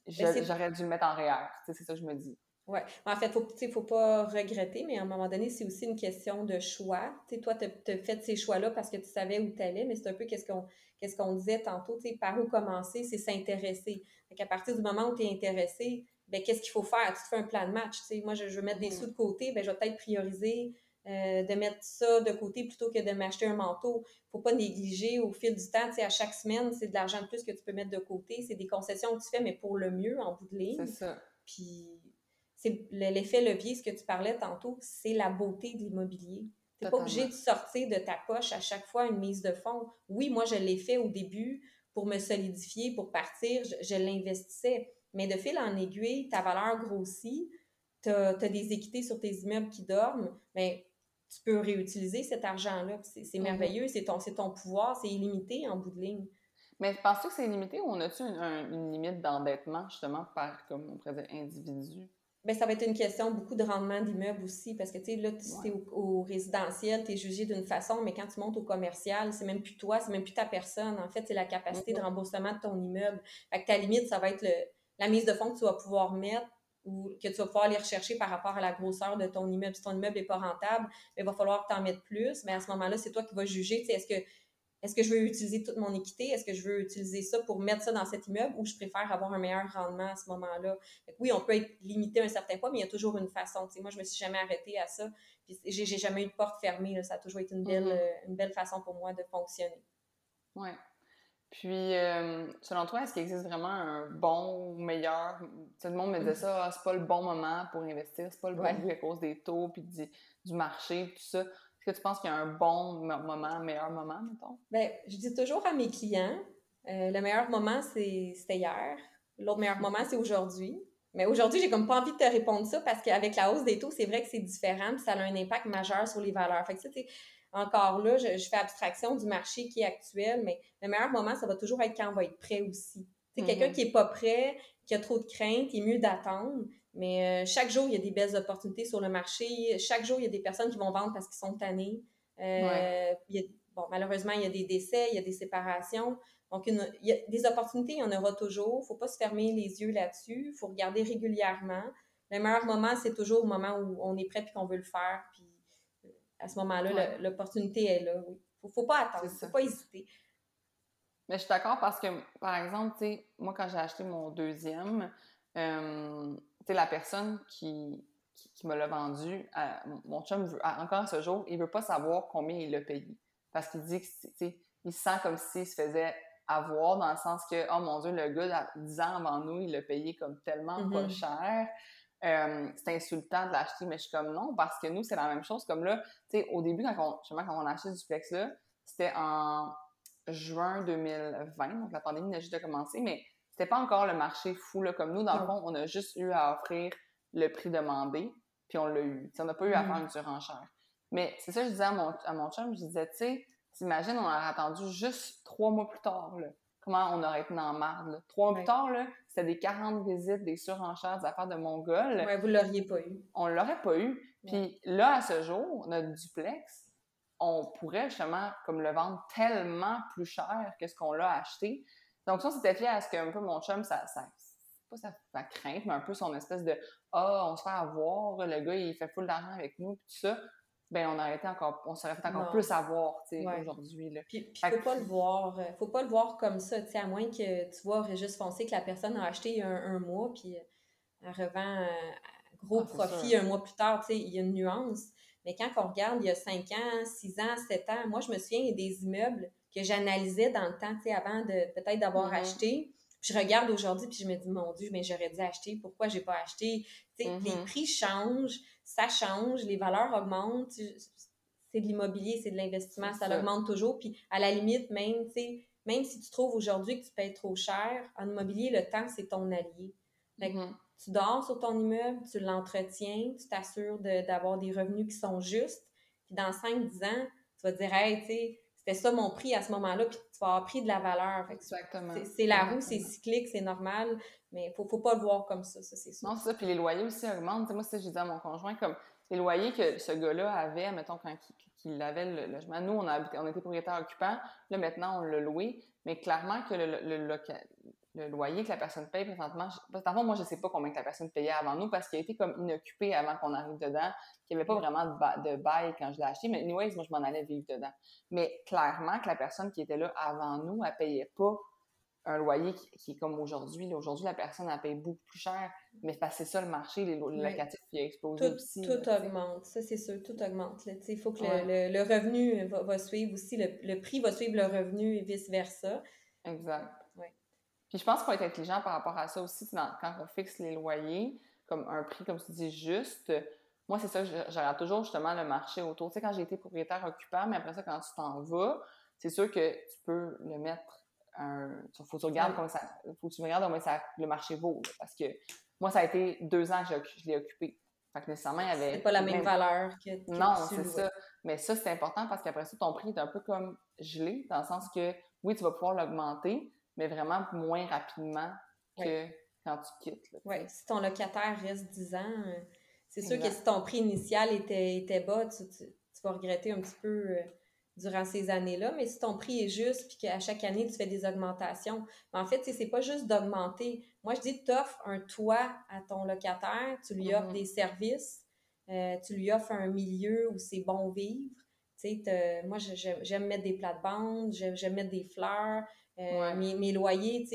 j'aurais dû le mettre en REER. C'est ça que je me dis. Oui. En fait, il ne faut pas regretter, mais à un moment donné, c'est aussi une question de choix. T'sais, toi, tu as fait ces choix-là parce que tu savais où tu allais, mais c'est un peu qu'est-ce qu'on disait tantôt, par où commencer, c'est s'intéresser. À partir du moment où tu es intéressé, ben, qu'est-ce qu'il faut faire? Tu te fais un plan de match. T'sais. Moi, je veux mettre des sous de côté, ben, je vais peut-être prioriser de mettre ça de côté plutôt que de m'acheter un manteau. Il ne faut pas négliger au fil du temps. À chaque semaine, c'est de l'argent de plus que tu peux mettre de côté. C'est des concessions que tu fais, mais pour le mieux, en bout de ligne. C'est ça. Puis... C'est l'effet levier, ce que tu parlais tantôt, c'est la beauté de l'immobilier. Tu n'es pas obligé de sortir de ta poche à chaque fois une mise de fonds. Oui, moi, je l'ai fait au début pour me solidifier, pour partir, je l'investissais. Mais de fil en aiguille, ta valeur grossit, tu as des équités sur tes immeubles qui dorment, bien, tu peux réutiliser cet argent-là. C'est merveilleux, c'est ton pouvoir, c'est illimité en bout de ligne. Mais penses-tu que c'est illimité ou on a-tu une limite d'endettement, justement, par, comme on pourrait dire, individu? Bien, ça va être une question beaucoup de rendement d'immeuble aussi, parce que tu sais, là, si t'es au résidentiel, tu es jugé d'une façon, mais quand tu montes au commercial, c'est même plus toi, c'est même plus ta personne. En fait, c'est la capacité de remboursement de ton immeuble. Fait que ta limite, ça va être la mise de fonds que tu vas pouvoir mettre ou que tu vas pouvoir aller rechercher par rapport à la grosseur de ton immeuble. Si ton immeuble n'est pas rentable, bien, il va falloir que tu en mettes plus, mais à ce moment-là, c'est toi qui vas juger, tu sais, est-ce que je veux utiliser toute mon équité? Est-ce que je veux utiliser ça pour mettre ça dans cet immeuble ou je préfère avoir un meilleur rendement à ce moment-là? Oui, on peut être limité à un certain point, mais il y a toujours une façon. T'sais, moi, je me suis jamais arrêtée à ça. Puis j'ai jamais eu de porte fermée. Là. Ça a toujours été une belle façon pour moi de fonctionner. Oui. Puis, selon toi, est-ce qu'il existe vraiment un bon ou meilleur? Tout le monde me disait ça, c'est pas le bon moment pour investir, c'est pas le bon à cause des taux puis du marché, tout ça. Est-ce que tu penses qu'il y a un bon moment, un meilleur moment, mettons? Bien, je dis toujours à mes clients, le meilleur moment, c'était hier. L'autre meilleur moment, c'est aujourd'hui. Mais aujourd'hui, j'ai comme pas envie de te répondre ça parce qu'avec la hausse des taux, c'est vrai que c'est différent puis ça a un impact majeur sur les valeurs. Fait que ça, encore là, je fais abstraction du marché qui est actuel, mais le meilleur moment, ça va toujours être quand on va être prêt aussi. Mm-hmm. Quelqu'un qui n'est pas prêt, qui a trop de craintes, il est mieux d'attendre. Mais chaque jour, il y a des belles opportunités sur le marché. Chaque jour, il y a des personnes qui vont vendre parce qu'ils sont tannés. Malheureusement, il y a des décès, il y a des séparations. Donc, il y a des opportunités, il y en aura toujours. Il ne faut pas se fermer les yeux là-dessus. Il faut regarder régulièrement. Le meilleur moment, c'est toujours au moment où on est prêt et qu'on veut le faire. Puis à ce moment-là, l'opportunité est là. Il ne faut pas attendre, il ne faut pas hésiter. Mais je suis d'accord parce que, par exemple, tu sais, moi, quand j'ai acheté mon deuxième, tu sais, la personne qui me l'a vendu, mon chum, encore ce jour, il ne veut pas savoir combien il l'a payé. Parce qu'il dit que, tu sais, il se sent comme s'il se faisait avoir dans le sens que, oh mon Dieu, le gars, 10 ans avant nous, il l'a payé comme tellement pas cher. C'est insultant de l'acheter, mais je suis comme non, parce que nous, c'est la même chose. Comme là, tu sais, au début, quand on a acheté ce duplex-là, c'était en juin 2020, donc la pandémie n'a juste de commencer, mais c'était pas encore le marché fou, là, comme nous. Dans le fond, on a juste eu à offrir le prix demandé, puis on l'a eu. T'sais, on n'a pas eu à faire une surenchère. Mais c'est ça que je disais à mon chum, je disais, tu sais, t'imagines, on aurait attendu juste 3 mois plus tard, là. Comment on aurait été en marde, là. 3 mois plus tard, là, c'était des 40 visites, des surenchères, des affaires de Mongols. Ouais, vous l'auriez pas eu. On l'aurait pas eu. Puis là, à ce jour, notre duplex, on pourrait justement comme le vendre tellement plus cher que ce qu'on l'a acheté. Donc ça, c'était fier à ce qu'un peu mon chum, ça crainte, mais un peu son espèce de « Ah, on se fait avoir, le gars, il fait full d'argent avec nous, puis tout ça ». Ben on serait fait encore plus avoir, tu sais, aujourd'hui, là. Puis faut pas le voir comme ça, tu sais, à moins que tu vois juste foncé que la personne a acheté un mois puis elle revend un gros profit un mois plus tard, tu sais, il y a une nuance. Mais quand on regarde il y a 5 ans, 6 ans, 7 ans, moi je me souviens il y a des immeubles que j'analysais dans le temps, tu sais, avant de peut-être d'avoir acheté. Puis je regarde aujourd'hui puis je me dis mon Dieu, mais j'aurais dû acheter, pourquoi j'ai pas acheté? Tu sais, les prix changent. Ça change, les valeurs augmentent, c'est de l'immobilier, c'est de l'investissement, ça augmente toujours. Puis à la limite, même si tu trouves aujourd'hui que tu payes trop cher, en immobilier, le temps, c'est ton allié. Fait que tu dors sur ton immeuble, tu l'entretiens, tu t'assures d'avoir des revenus qui sont justes. Puis dans 5-10 ans, tu vas te dire « Hey, tu sais, c'était ça mon prix à ce moment-là », puis tu vas avoir pris de la valeur. Fait que c'est la roue, c'est cyclique, c'est normal. Mais faut pas le voir comme ça, c'est sûr. Non, c'est ça. Puis les loyers aussi augmentent. T'sais, moi, c'est ça que j'ai dit à mon conjoint, comme les loyers que ce gars-là avait, mettons, quand il avait le logement. Nous, on était propriétaire occupant. Là, maintenant, on l'a loué. Mais clairement que le loyer que la personne paye présentement... Avant, moi, je ne sais pas combien que la personne payait avant nous parce qu'il a été comme inoccupé avant qu'on arrive dedans. Il n'y avait pas vraiment de bail quand je l'ai acheté. Mais anyways, moi, je m'en allais vivre dedans. Mais clairement que la personne qui était là avant nous, elle ne payait pas un loyer qui est comme aujourd'hui. Là, aujourd'hui, la personne, elle paye beaucoup plus cher. Mais parce que c'est ça, le marché, les locatifs qui a explosé aussi. Tout augmente. Ça, c'est sûr. Tout augmente. Il faut que le revenu va suivre aussi. Le prix va suivre le revenu et vice-versa. Exact. Ouais. Puis je pense qu'il faut être intelligent par rapport à ça aussi. Quand on fixe les loyers, comme un prix, comme tu dis, juste. Moi, c'est ça que je regarde toujours, justement, le marché autour. Tu sais, quand j'ai été propriétaire occupant, mais après ça, quand tu t'en vas, c'est sûr que tu peux le mettre... Faut que tu regardes comment ça, le marché vaut. Là, parce que moi, ça a été 2 ans que je l'ai occupé. Fait que nécessairement, il y avait... C'était pas la même valeur que non, c'est ça. Mais ça, c'est important parce qu'après ça, ton prix est un peu comme gelé, dans le sens que, oui, tu vas pouvoir l'augmenter, mais vraiment moins rapidement que quand tu quittes. Oui, si ton locataire reste 10 ans, c'est sûr que si ton prix initial était bas, tu vas regretter un petit peu... durant ces années-là, mais si ton prix est juste puis qu'à chaque année, tu fais des augmentations. Mais en fait, c'est pas juste d'augmenter. Moi, je dis, t'offres un toit à ton locataire, tu lui offres des services, tu lui offres un milieu où c'est bon vivre. Moi, j'aime mettre des plates-bandes, j'aime mettre des fleurs. Mes loyers,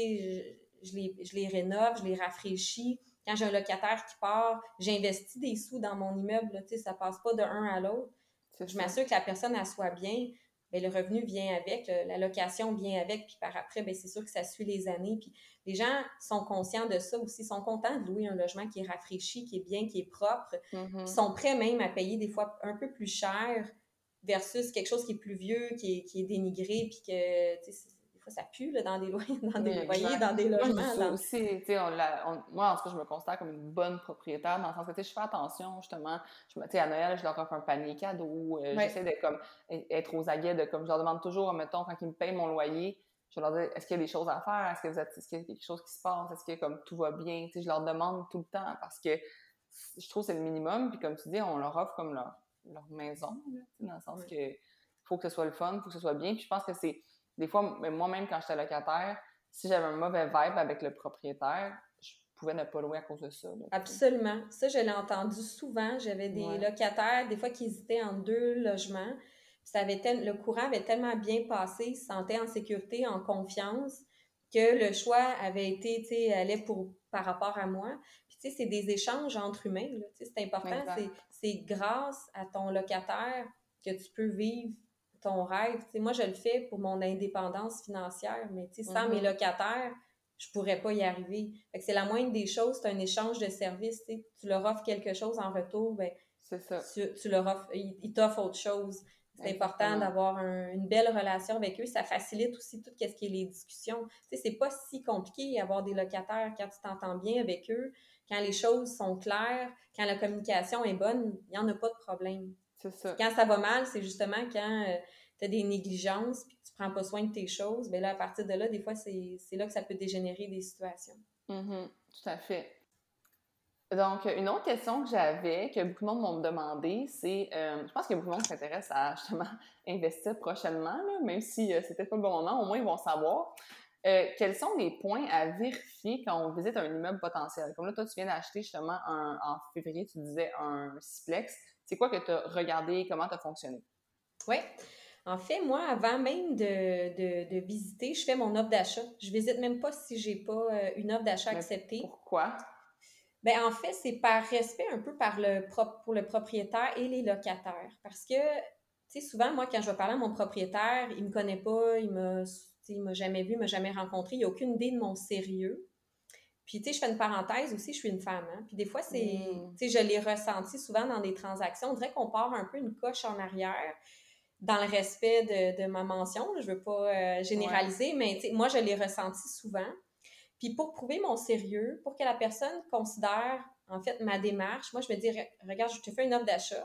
je les rénove, je les rafraîchis. Quand j'ai un locataire qui part, j'investis des sous dans mon immeuble. Là, ça passe pas de un à l'autre. Je m'assure que la personne, elle soit bien, bien, le revenu vient avec, la location vient avec, puis par après, bien, c'est sûr que ça suit les années. Puis les gens sont conscients de ça aussi, sont contents de louer un logement qui est rafraîchi, qui est bien, qui est propre. Ils sont prêts même à payer des fois un peu plus cher versus quelque chose qui est plus vieux, qui est dénigré, puis que, tu sais, fois, ça pue là, dans des loyers, dans des logements. Dans... aussi, moi, en tout cas, je me considère comme une bonne propriétaire, dans le sens que je fais attention, justement. À Noël, je leur offre un panier cadeau. J'essaie d'être aux aguets, je leur demande toujours, mettons, quand ils me payent mon loyer, je leur dis, est-ce qu'il y a des choses à faire? Est-ce qu'il y a quelque chose qui se passe? Est-ce que tout va bien? Je leur demande tout le temps, parce que je trouve que c'est le minimum. Puis comme tu dis, on leur offre comme leur maison, là, dans le sens que faut que ce soit le fun, faut que ce soit bien. Puis je pense que c'est... Des fois, moi-même, quand j'étais locataire, si j'avais un mauvais vibe avec le propriétaire, je pouvais ne pas louer à cause de ça. Là. Absolument. Ça, je l'ai entendu souvent. J'avais des locataires, des fois, qui hésitaient entre deux logements. Puis ça avait le courant avait tellement bien passé, ils se sentaient en sécurité, en confiance, que le choix avait été, allait par rapport à moi. Puis, c'est des échanges entre humains, là. C'est important. C'est grâce à ton locataire que tu peux vivre ton rêve. T'sais, moi, je le fais pour mon indépendance financière, mais sans mes locataires, je pourrais pas y arriver. Fait que c'est la moindre des choses, c'est un échange de services. T'sais. Tu leur offres quelque chose en retour, ben, c'est ça. Tu leur offres, ils t'offrent autre chose. C'est important d'avoir une belle relation avec eux. Ça facilite aussi tout ce qui est les discussions. T'sais, c'est pas si compliqué d'avoir des locataires quand tu t'entends bien avec eux, quand les choses sont claires, quand la communication est bonne, il n'y en a pas de problème. C'est ça. Quand ça va mal, c'est justement quand tu as des négligences puis que tu prends pas soin de tes choses. Bien là, à partir de là, des fois, c'est là que ça peut dégénérer des situations. Mm-hmm. Tout à fait. Donc, une autre question que j'avais, que beaucoup de monde m'ont demandé, c'est... je pense que beaucoup de monde s'intéresse à, justement, investir prochainement, là, même si c'est peut-être pas le bon moment, au moins ils vont savoir. Quels sont les points à vérifier quand on visite un immeuble potentiel? Comme là, toi, tu viens d'acheter, justement, en février, tu disais, un sixplex. C'est quoi que tu as regardé? Comment tu as fonctionné? Oui. En fait, moi, avant même de visiter, je fais mon offre d'achat. Je visite même pas si j'ai pas une offre d'achat acceptée. Pourquoi? Ben en fait, c'est par respect un peu pour le propriétaire et les locataires. Parce que, tu sais, souvent, moi, quand je vais parler à mon propriétaire, il me connaît pas, il m'a jamais vu, il m'a jamais rencontré, il n'a aucune idée de mon sérieux. Puis, tu sais, je fais une parenthèse aussi, je suis une femme, hein? Puis des fois, c'est, tu sais, je l'ai ressenti souvent dans des transactions. On dirait qu'on part un peu une coche en arrière dans le respect de ma mention. Je veux pas généraliser, mais tu sais, moi, je l'ai ressenti souvent. Puis pour prouver mon sérieux, pour que la personne considère, en fait, ma démarche, moi, je me dis, regarde, je te fais une offre d'achat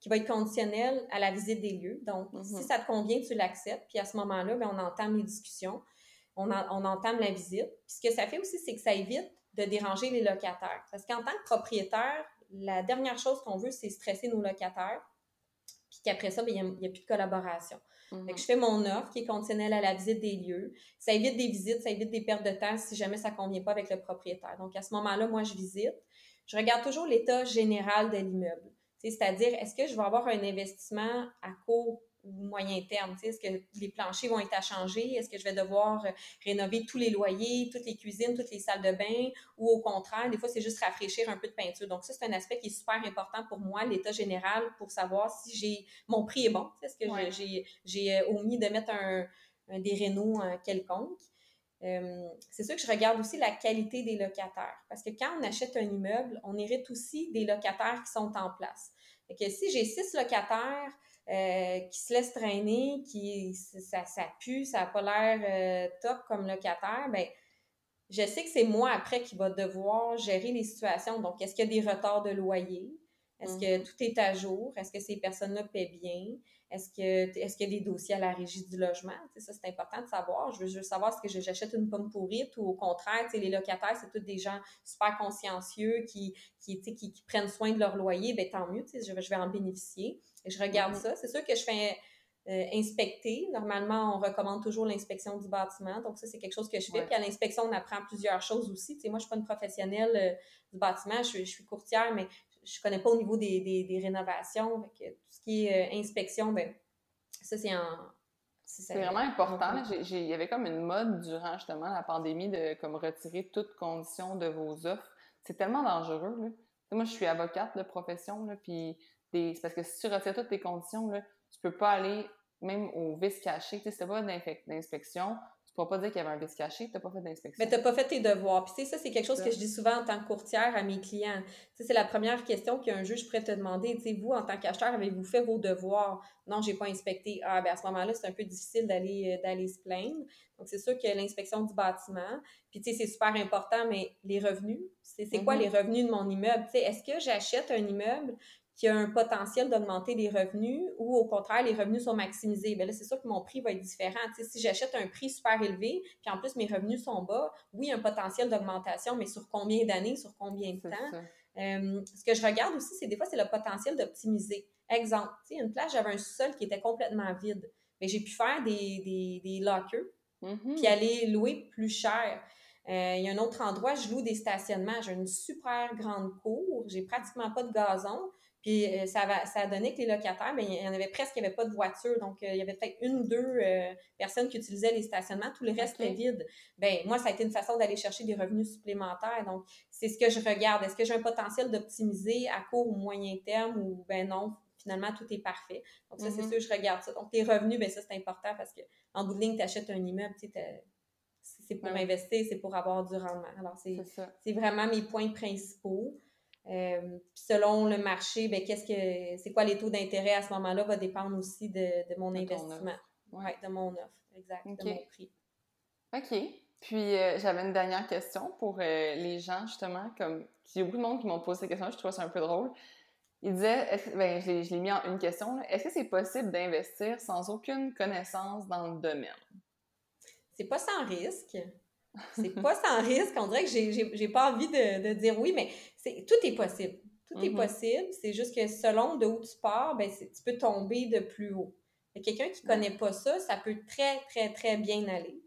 qui va être conditionnelle à la visite des lieux. Donc, si ça te convient, tu l'acceptes. Puis à ce moment-là, bien, on entame les discussions. On entame la visite. Puis ce que ça fait aussi, c'est que ça évite de déranger les locataires. Parce qu'en tant que propriétaire, la dernière chose qu'on veut, c'est stresser nos locataires. Puis qu'après ça, il n'y a plus de collaboration. Fait que je fais mon offre qui est conditionnelle à la visite des lieux. Ça évite des visites, ça évite des pertes de temps si jamais ça ne convient pas avec le propriétaire. Donc, à ce moment-là, moi, je visite. Je regarde toujours l'état général de l'immeuble. T'sais, c'est-à-dire, est-ce que je vais avoir un investissement à court ou moyen terme? T'sais, est-ce que les planchers vont être à changer? Est-ce que je vais devoir rénover tous les loyers, toutes les cuisines, toutes les salles de bain? Ou au contraire, des fois, c'est juste rafraîchir un peu de peinture. Donc ça, c'est un aspect qui est super important pour moi, l'état général, pour savoir si mon prix est bon. T'sais, est-ce que j'ai omis de mettre des rénos quelconques? C'est sûr que je regarde aussi la qualité des locataires, parce que quand on achète un immeuble, on hérite aussi des locataires qui sont en place. Fait que si j'ai 6 locataires qui se laissent traîner, ça pue, ça n'a pas l'air top comme locataire, bien, je sais que c'est moi après qui va devoir gérer les situations. Donc, est-ce qu'il y a des retards de loyer? Est-ce que tout est à jour? Est-ce que ces personnes-là paient bien? Est-ce qu'il y a des dossiers à la régie du logement? T'sais, ça, c'est important de savoir. Je veux juste savoir si j'achète une pomme pourrite ou au contraire, les locataires, c'est tous des gens super consciencieux qui prennent soin de leur loyer. Bien, tant mieux, je vais en bénéficier. Et je regarde ça. C'est sûr que je fais inspecter. Normalement, on recommande toujours l'inspection du bâtiment. Donc, ça, c'est quelque chose que je fais. Puis à l'inspection, on apprend plusieurs choses aussi. T'sais, moi, je ne suis pas une professionnelle du bâtiment. Je suis courtière, mais... je ne connais pas au niveau des rénovations. Tout ce qui est inspection, ben ça, c'est vraiment important. Il y avait comme une mode durant, justement, la pandémie de comme retirer toute condition de vos offres. C'est tellement dangereux, là. Moi, je suis avocate de profession, là, puis c'est parce que si tu retires toutes tes conditions, là, tu peux pas aller même au vice caché. Si tu n'as pas d'inspection, tu Tu ne vas pas dire qu'il y avait un vice caché, tu n'as pas fait d'inspection. Mais tu n'as pas fait tes devoirs. Puis, tu sais, ça, c'est quelque chose que je dis souvent en tant que courtière à mes clients. Tu sais, c'est la première question qu'un juge pourrait te demander. Tu sais, vous, en tant qu'acheteur, avez-vous fait vos devoirs? Non, je n'ai pas inspecté. Ah, bien, à ce moment-là, c'est un peu difficile d'aller se plaindre. Donc, c'est sûr que l'inspection du bâtiment, puis, tu sais, c'est super important, mais les revenus, c'est quoi les revenus de mon immeuble? Tu sais, est-ce que j'achète un immeuble qui a un potentiel d'augmenter les revenus ou au contraire, les revenus sont maximisés? Bien là, c'est sûr que mon prix va être différent. T'sais, si j'achète un prix super élevé, puis en plus, mes revenus sont bas, oui, un potentiel d'augmentation, mais sur combien d'années, sur combien de temps? Ce que je regarde aussi, c'est des fois, c'est le potentiel d'optimiser. Exemple, une place, j'avais un sous-sol qui était complètement vide. Mais j'ai pu faire des lockers, puis aller louer plus cher. Il y a un autre endroit, je loue des stationnements. J'ai une super grande cour, j'ai pratiquement pas de gazon. Puis ça a donné que les locataires, bien, il y en avait presque, il n'y avait pas de voiture. Donc, il y avait peut-être une ou deux personnes qui utilisaient les stationnements. Tout le reste était vide. Bien, moi, ça a été une façon d'aller chercher des revenus supplémentaires. Donc, c'est ce que je regarde. Est-ce que j'ai un potentiel d'optimiser à court ou moyen terme ou bien non? Finalement, tout est parfait. Donc, ça, c'est sûr, je regarde ça. Donc, les revenus, bien, ça, c'est important parce qu'en bout de ligne, tu achètes un immeuble, tu sais, c'est pour investir, c'est pour avoir du rendement. Alors, c'est vraiment mes points principaux. Puis selon le marché, ben c'est quoi les taux d'intérêt à ce moment-là va dépendre aussi de mon investissement. De mon offre, exact, de mon prix. OK. Puis j'avais une dernière question pour les gens, justement, comme il y a beaucoup de monde qui m'ont posé cette question, je trouvais ça un peu drôle. Ils disaient, je l'ai mis en une question, là, est-ce que c'est possible d'investir sans aucune connaissance dans le domaine? C'est pas sans risque. C'est pas sans risque. On dirait que j'ai pas envie de dire oui, mais tout est possible. Tout est possible. C'est juste que selon de où tu pars, ben, tu peux tomber de plus haut. Mais quelqu'un qui connaît pas ça, ça peut très, très, très bien aller.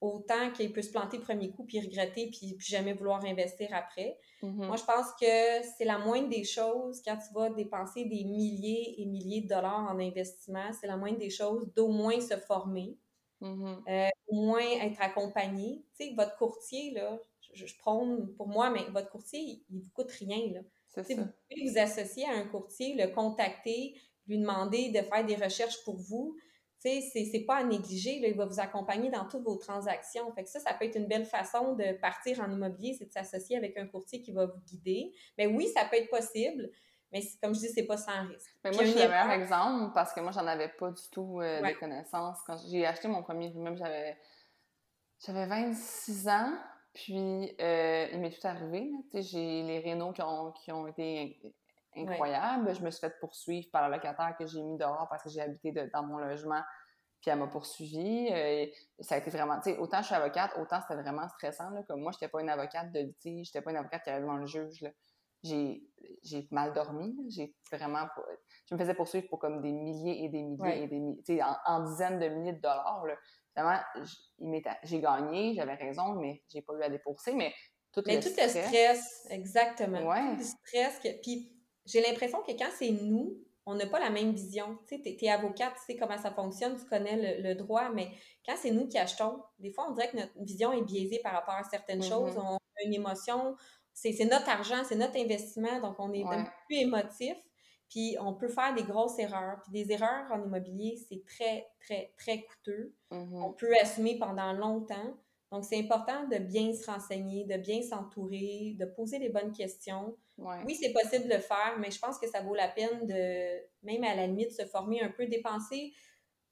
Autant qu'il peut se planter premier coup, puis regretter, puis jamais vouloir investir après. Moi, je pense que c'est la moindre des choses quand tu vas dépenser des milliers et milliers de dollars en investissement. C'est la moindre des choses d'au moins se former. Au moins être accompagné. Tu sais, votre courtier, là, je prône pour moi, mais votre courtier, il ne vous coûte rien. Là. Vous pouvez vous associer à un courtier, le contacter, lui demander de faire des recherches pour vous. Tu sais, c'est pas à négliger. Là, il va vous accompagner dans toutes vos transactions. Fait que ça peut être une belle façon de partir en immobilier, c'est de s'associer avec un courtier qui va vous guider. Mais oui, ça peut être possible. Mais comme je dis, c'est pas sans risque. Mais moi, je suis le meilleur exemple parce que moi, j'en avais pas du tout de connaissances. Quand j'ai acheté mon premier immeuble, j'avais 26 ans, puis il m'est tout arrivé. J'ai les rénaux qui ont été incroyables. Je me suis fait poursuivre par la locataire que j'ai mis dehors parce que j'ai habité dans mon logement, puis elle m'a poursuivie. Ça a été vraiment... Autant je suis avocate, autant c'était vraiment stressant. Là, comme moi, j'étais pas une avocate de litige, j'étais pas une avocate qui allait devant le juge, là. J'ai mal dormi, je me faisais poursuivre pour comme des milliers et des milliers et des milliers, tu sais, en dizaines de milliers de dollars, là. Finalement, j'ai gagné, j'avais raison, mais j'ai pas eu à dépourser, mais tout le stress, exactement, tout le stress, puis j'ai l'impression que quand c'est nous, on n'a pas la même vision, tu sais, t'es avocate, tu sais comment ça fonctionne, tu connais le droit, mais quand c'est nous qui achetons, des fois on dirait que notre vision est biaisée par rapport à certaines choses, on a une émotion. C'est notre argent, c'est notre investissement, donc on est plus émotif, puis on peut faire des grosses erreurs. Puis des erreurs en immobilier, c'est très, très, très coûteux. On peut assumer pendant longtemps. Donc, c'est important de bien se renseigner, de bien s'entourer, de poser les bonnes questions. Oui, c'est possible de le faire, mais je pense que ça vaut la peine de, même à la limite, se former un peu, dépenser.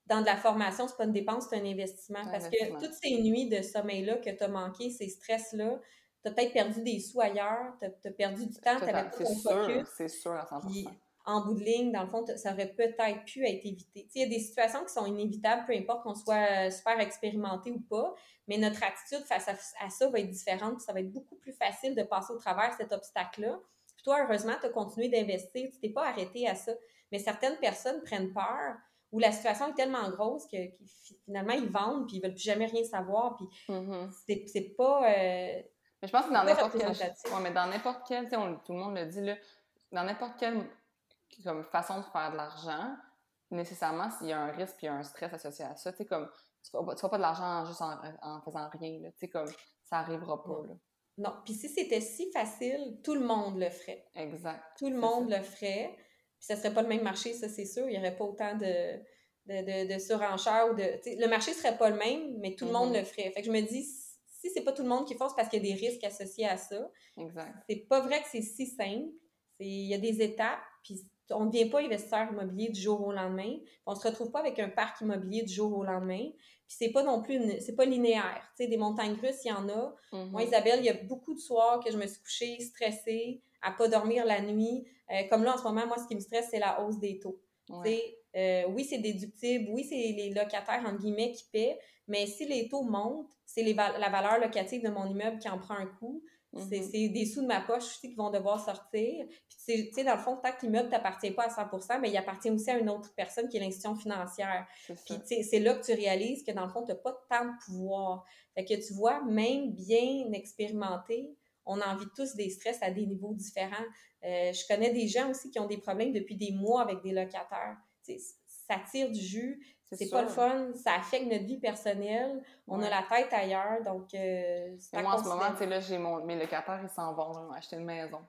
Dans de la formation, c'est pas une dépense, c'est un investissement. Parce que toutes ces nuits de sommeil-là que tu as manqué, ces stress-là, t'as peut-être perdu des sous ailleurs, t'as perdu du temps, t'avais pas ton focus. C'est sûr, à 100%. Puis, en bout de ligne, dans le fond, ça aurait peut-être pu être évité. Il y a des situations qui sont inévitables, peu importe qu'on soit super expérimenté ou pas, mais notre attitude face à ça va être différente, puis ça va être beaucoup plus facile de passer au travers cet obstacle-là. Puis toi, heureusement, t'as continué d'investir, tu t'es pas arrêté à ça. Mais certaines personnes prennent peur, où la situation est tellement grosse que finalement, ils vendent, puis ils veulent plus jamais rien savoir, puis c'est pas... Mais je pense que dans n'importe quel... mais dans n'importe quel, tout le monde le dit, là, dans n'importe quelle comme façon de faire de l'argent, nécessairement, s'il y a un risque et un stress associé à ça, comme, tu ne fais pas de l'argent juste en faisant rien. Là, comme, ça n'arrivera pas. Là. Non. Puis si c'était si facile, tout le monde le ferait. Exact. Tout le monde le ferait. Puis ça ne serait pas le même marché, ça, c'est sûr. Il n'y aurait pas autant de... de surenchère ou de... Le marché serait pas le même, mais tout le monde le ferait. Fait que je me dis, si c'est pas tout le monde qui force parce qu'il y a des risques associés à ça, exact. C'est pas vrai que c'est si simple. Il y a des étapes, puis on ne devient pas investisseur immobilier du jour au lendemain. On ne se retrouve pas avec un parc immobilier du jour au lendemain. Puis c'est pas non plus c'est pas linéaire. Tu sais, des montagnes russes, il y en a. Mm-hmm. Moi, Isabelle, il y a beaucoup de soirs que je me suis couchée stressée, à ne pas dormir la nuit. Comme là, en ce moment, moi, ce qui me stresse, c'est la hausse des taux. Ouais. Oui, c'est déductible. Oui, c'est les locataires, entre guillemets, qui paient. Mais si les taux montent, c'est la valeur locative de mon immeuble qui en prend un coup. Mm-hmm. C'est des sous de ma poche aussi qui vont devoir sortir. Puis, tu sais, dans le fond, tant que l'immeuble ne t'appartient pas à 100%, mais il appartient aussi à une autre personne qui est l'institution financière. Puis, tu sais, c'est là que tu réalises que, dans le fond, tu n'as pas tant de pouvoir. Fait que tu vois, même bien expérimenté, on en vit tous des stress à des niveaux différents. Je connais des gens aussi qui ont des problèmes depuis des mois avec des locataires. Tu sais, ça tire du jus. C'est pas le fun, ça affecte notre vie personnelle, on a la tête ailleurs, donc c'est moi, en ce moment, tu sais, là, j'ai mes locataires, ils s'en vont là, acheter une maison.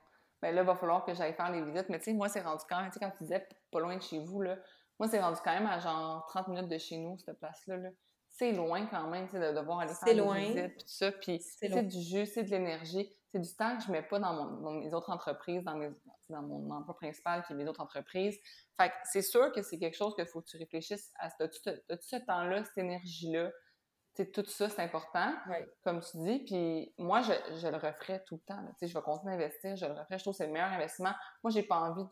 Bien là, il va falloir que j'aille faire les visites, mais tu sais, moi, c'est rendu quand même, tu sais, quand tu disais pas loin de chez vous, là, moi, c'est rendu quand même à genre 30 minutes de chez nous, cette place-là, là. C'est loin quand même, tu sais, de devoir aller faire des visites, puis tout ça, puis c'est du jus, c'est de l'énergie, c'est du temps que je mets pas dans mes autres entreprises, dans mon emploi principal qui est mes autres entreprises. Fait que c'est sûr que c'est quelque chose qu'il faut que tu réfléchisses à. T'as-tu ce temps-là, cette énergie-là? T'sais, tout ça, c'est important, comme tu dis. Puis moi, je le referais tout le temps. Je vais continuer à investir, je le referais. Je trouve que c'est le meilleur investissement. Moi, j'ai pas envie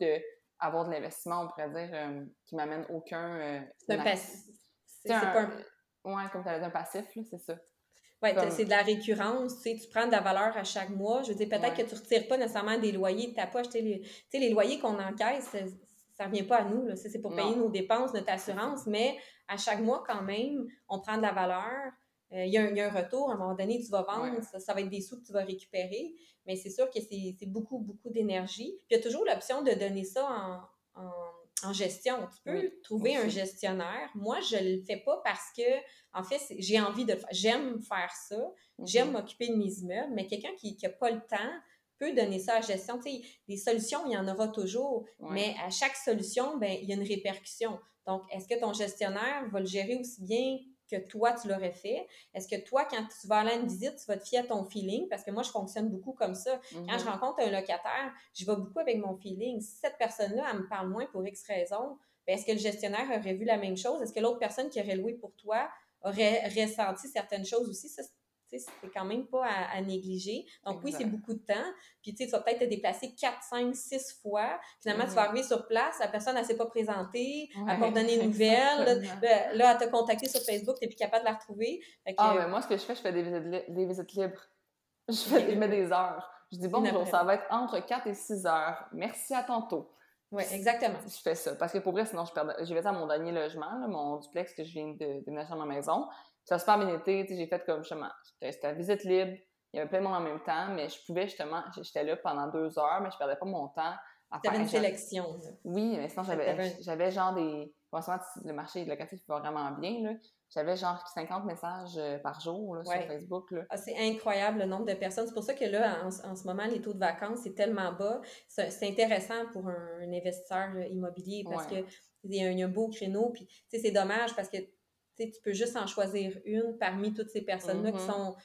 d'avoir de l'investissement, on pourrait dire, qui m'amène aucun... c'est un passif. C'est pas un... Oui, comme tu as dit, un passif, là, c'est ça. Oui, c'est de la récurrence, tu sais, tu prends de la valeur à chaque mois. Je veux dire, peut-être que tu ne retires pas nécessairement des loyers de ta poche. Tu sais, les loyers qu'on encaisse, ça ne revient pas à nous, là. C'est pour payer nos dépenses, notre assurance, mais à chaque mois, quand même, on prend de la valeur. Il y a un retour. À un moment donné, tu vas vendre, ça va être des sous que tu vas récupérer, mais c'est sûr que c'est beaucoup, beaucoup d'énergie. Puis il y a toujours l'option de donner ça en gestion. Tu peux trouver un gestionnaire. Moi, je ne le fais pas parce que, en fait, j'ai envie de le faire. J'aime faire ça. Mm-hmm. J'aime m'occuper de mes immeubles, mais quelqu'un qui n'a pas le temps peut donner ça à la gestion. Tu sais, des solutions, il y en aura toujours, mais à chaque solution, ben, il y a une répercussion. Donc, est-ce que ton gestionnaire va le gérer aussi bien que toi, tu l'aurais fait? Est-ce que toi, quand tu vas aller à une visite, tu vas te fier à ton feeling? Parce que moi, je fonctionne beaucoup comme ça. Mm-hmm. Quand je rencontre un locataire, je vais beaucoup avec mon feeling. Si cette personne-là, elle me parle moins pour X raisons, bien, est-ce que le gestionnaire aurait vu la même chose? Est-ce que l'autre personne qui aurait loué pour toi aurait ressenti certaines choses aussi? Ça, c'est quand même pas à négliger. Donc oui, c'est beaucoup de temps. Puis tu sais, tu vas peut-être te déplacer 4, 5, 6 fois. Finalement, tu vas arriver sur place, la personne, elle ne s'est pas présentée, elle n'a pas donné de nouvelles. Là, elle t'a contacté sur Facebook, tu n'es plus capable de la retrouver. Fait que, ben moi, ce que je fais des visites libres. Je mets des heures. Je dis bonjour, ça va être entre 4 et 6 heures. Merci, à tantôt. Oui, exactement. Je fais ça. Parce que pour vrai, sinon, j'ai fait ça à mon dernier logement, là, mon duplex que je viens de déménager dans ma maison. Ça a super bien été, j'ai fait comme justement, c'était la visite libre, il y avait plein de monde en même temps, mais je pouvais justement, j'étais là pendant 2 heures, mais je perdais pas mon temps à faire une sélection. Oui, mais sinon j'avais genre des... Bon, souvent, le marché locatif va vraiment bien, là. J'avais genre 50 messages par jour là, sur Facebook. Là. Ah, c'est incroyable le nombre de personnes. C'est pour ça que là, en ce moment, les taux de vacances, c'est tellement bas. C'est intéressant pour un investisseur immobilier parce que il y a un beau créneau. Puis, tu sais, c'est dommage parce que tu peux juste en choisir une parmi toutes ces personnes-là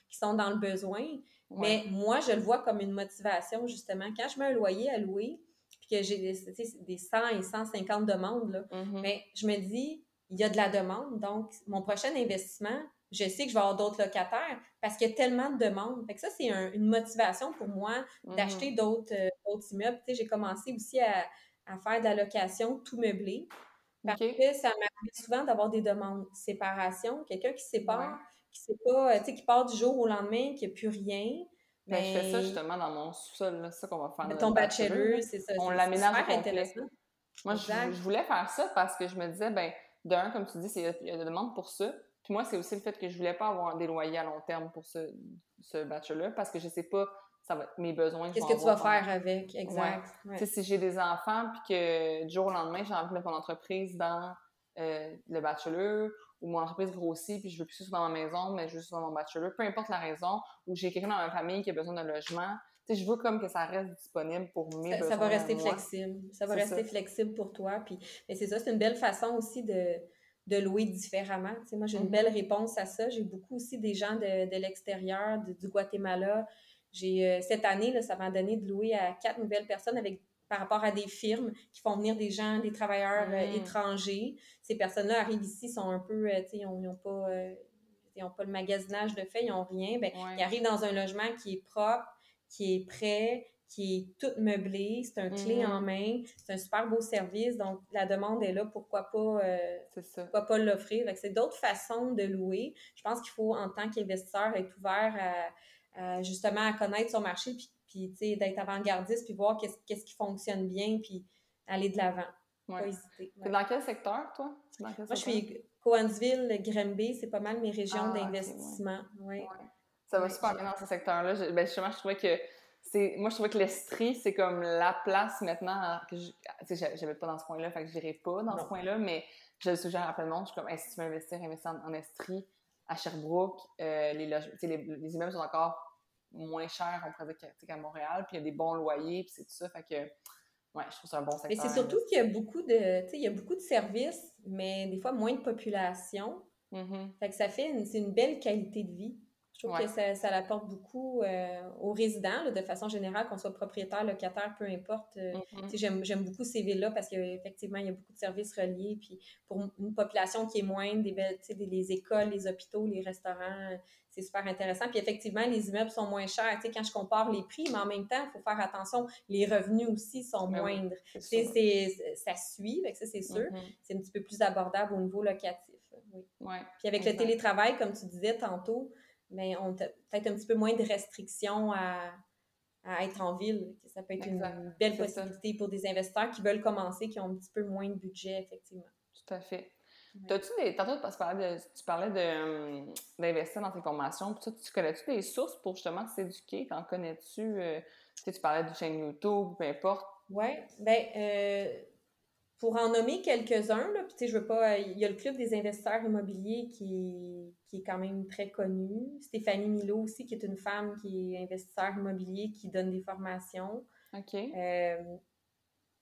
qui sont dans le besoin. Ouais. Mais moi, je le vois comme une motivation, justement. Quand je mets un loyer à louer, puis que j'ai des 100 et 150 demandes, là, mais je me dis, il y a de la demande. Donc, mon prochain investissement, je sais que je vais avoir d'autres locataires parce qu'il y a tellement de demandes. Fait que ça, c'est une motivation pour moi d'acheter d'autres immeubles. T'sais, j'ai commencé aussi à faire de la location tout meublée. Parce que ça m'arrive souvent d'avoir des demandes de séparation. Quelqu'un qui se sépare, qui sait pas, qui part du jour au lendemain, qui n'a plus rien. Ben, je fais ça justement dans mon sous-sol, là, ça qu'on va faire. Ton bachelor, c'est ça. On l'aménage au complet. Moi, je voulais faire ça parce que je me disais, ben, d'un, comme tu dis, il y a des demandes pour ça. Puis moi, c'est aussi le fait que je voulais pas avoir des loyers à long terme pour ce bachelor parce que je sais pas ça va être mes besoins. Qu'est-ce que tu vas faire avec? Exact. Ouais. Ouais. Tu sais, si j'ai des enfants puis que du jour au lendemain, j'ai envie de mettre mon entreprise dans le bachelor ou mon entreprise grossit puis je veux plus que ce soit dans ma maison, mais je veux que ce soit dans mon bachelor, peu importe la raison, ou j'ai quelqu'un dans ma famille qui a besoin d'un logement, tu sais, je veux comme que ça reste disponible pour mes besoins. Ça va rester flexible. Ça va rester flexible pour toi. Puis, mais c'est ça, c'est une belle façon aussi de louer différemment. Tu sais, moi, j'ai une belle réponse à ça. J'ai beaucoup aussi des gens de l'extérieur, du Guatemala. Cette année, là, ça m'a donné de louer à 4 nouvelles personnes par rapport à des firmes qui font venir des gens, des travailleurs étrangers. Ces personnes-là arrivent ici, sont un peu, tu sais, ils n'ont pas le magasinage de fait, ils n'ont rien. Ben, ils arrivent dans un logement qui est propre, qui est prêt, qui est tout meublé, c'est un clé en main, c'est un super beau service, donc la demande est là, pourquoi pas l'offrir? Fait que c'est d'autres façons de louer. Je pense qu'il faut, en tant qu'investisseur, être ouvert à justement à connaître son marché, puis tu sais, d'être avant-gardiste, puis voir qu'est-ce qui fonctionne bien, puis aller de l'avant. Ouais. Pas hésiter. Ouais. Dans quel secteur, toi? Moi, je suis Cowansville, Granby, c'est pas mal mes régions d'investissement. Okay, ouais. Ouais. Ça va super bien dans ce secteur-là. Justement, je trouvais que moi, je trouvais que l'Estrie, c'est comme la place maintenant. Tu sais, j'habite pas dans ce coin-là, fait que j'irai pas dans ce coin-là, mais je le suggère à plein de monde. Je suis comme, si tu veux investir en Estrie, à Sherbrooke, les immeubles sont encore moins chers, on pourrait dire, qu'à Montréal, puis il y a des bons loyers, puis c'est tout ça. Fait que, je trouve que c'est un bon secteur. Mais c'est surtout qu'il y a beaucoup de services, mais des fois moins de population. Fait que c'est une belle qualité de vie. Je trouve que ça l'apporte beaucoup aux résidents, là, de façon générale, qu'on soit propriétaire, locataire, peu importe. J'aime beaucoup ces villes-là parce qu'effectivement, il y a beaucoup de services reliés. Puis pour une population qui est moindre, les écoles, les hôpitaux, les restaurants, c'est super intéressant. Puis effectivement, les immeubles sont moins chers. Quand je compare les prix, mais en même temps, il faut faire attention. Les revenus aussi sont moindres. Ça suit, ça, c'est sûr. C'est un petit peu plus abordable au niveau locatif. Oui. Ouais, puis avec le télétravail, comme tu disais tantôt, mais on a peut-être un petit peu moins de restrictions à être en ville. Ça peut être une belle possibilité pour des investisseurs qui veulent commencer, qui ont un petit peu moins de budget, effectivement. Tout à fait. Ouais. Tantôt, parce que tu parlais d'investir dans tes formations. Puis tu connais-tu des sources pour justement t'éduquer? T'en connais-tu? Tu parlais d'une chaîne YouTube, peu importe. Oui, bien... Pour en nommer quelques-uns, là, puis je veux pas. Il y a le Club des investisseurs immobiliers qui est quand même très connu. Stéphanie Milot aussi, qui est une femme qui est investisseur immobilier, qui donne des formations. OK.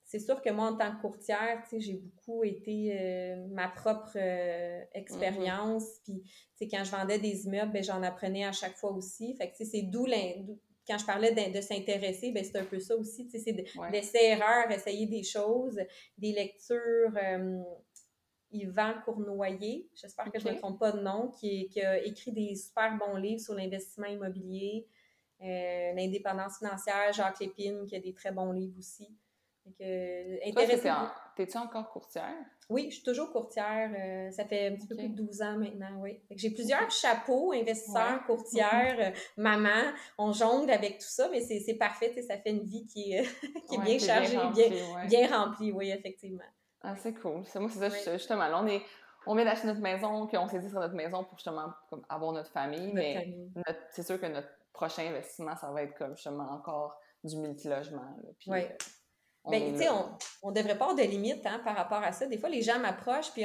C'est sûr que moi, en tant que courtière, j'ai beaucoup été ma propre expérience. Puis, quand je vendais des immeubles, ben, j'en apprenais à chaque fois aussi. Fait que c'est d'où quand je parlais de s'intéresser, bien, c'est un peu ça aussi. C'est d'essayer-erreur, essayer des choses, des lectures. Yvan Cournoyer, j'espère que je ne me trompe pas de nom, qui a écrit des super bons livres sur l'investissement immobilier, l'indépendance financière, Jacques Lépine, qui a des très bons livres aussi. Donc, t'es-tu encore courtière? Oui, je suis toujours courtière. Ça fait un petit peu plus de 12 ans maintenant, oui. Fait que j'ai plusieurs chapeaux, investisseur, courtière, maman. On jongle avec tout ça, mais c'est parfait. Ça fait une vie qui est bien chargée, bien remplie, oui, effectivement. Ah, c'est cool. Moi, c'est ça, justement. Là, on vient d'acheter notre maison, puis on s'est dit sur notre maison pour justement avoir notre famille. C'est sûr que notre prochain investissement, ça va être comme justement encore du multilogement. Oui. Ben, tu sais, on devrait pas avoir de limites par rapport à ça. Des fois, les gens m'approchent, puis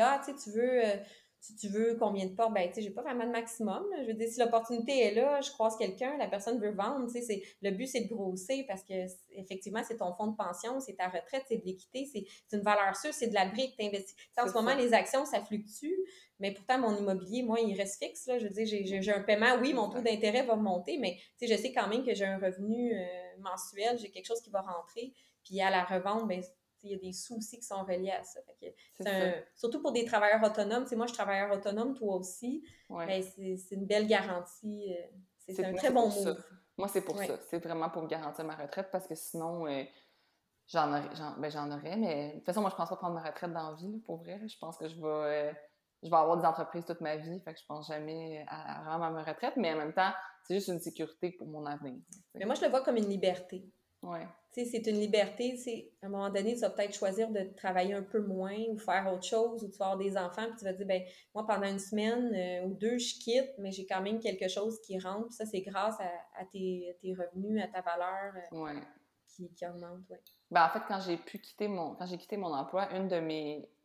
tu veux combien de portes? Ben, tu sais, j'ai pas vraiment de maximum. Là. Je veux dire, si l'opportunité est là, je croise quelqu'un, la personne veut vendre, tu sais, le but, c'est de grossir parce que, effectivement, c'est ton fonds de pension, c'est ta retraite, c'est de l'équité, c'est une valeur sûre, c'est de la brique, t'investis. En ce moment, les actions, ça fluctue, mais pourtant, mon immobilier, moi, il reste fixe, là. Je veux dire, j'ai un paiement, oui, mon taux d'intérêt va monter, mais, tu sais, je sais quand même que j'ai un revenu mensuel, j'ai quelque chose qui va rentrer. Puis à la revente, ben, il y a des sous aussi qui sont reliés à ça. Fait que surtout pour des travailleurs autonomes. Moi, je suis travailleur autonome, toi aussi. Ouais. Ben, c'est une belle garantie. C'est un très bon mot. Moi, c'est pour ça. C'est vraiment pour me garantir ma retraite parce que sinon, j'en aurais. Mais de toute façon, moi, je ne pense pas prendre ma retraite dans la vie, pour vrai. Je pense que je vais avoir des entreprises toute ma vie. Fait que je ne pense jamais à rendre ma retraite. Mais en même temps, c'est juste une sécurité pour mon avenir. T'sais. Mais moi, je le vois comme une liberté. Ouais. C'est une liberté. À un moment donné, tu vas peut-être choisir de travailler un peu moins ou faire autre chose, ou tu vas avoir des enfants, puis tu vas te dire, ben moi, pendant une semaine ou deux, je quitte, mais j'ai quand même quelque chose qui rentre. Puis ça, c'est grâce à tes revenus, à ta valeur qui augmente. Ouais. Ben, en fait, quand j'ai quitté mon emploi,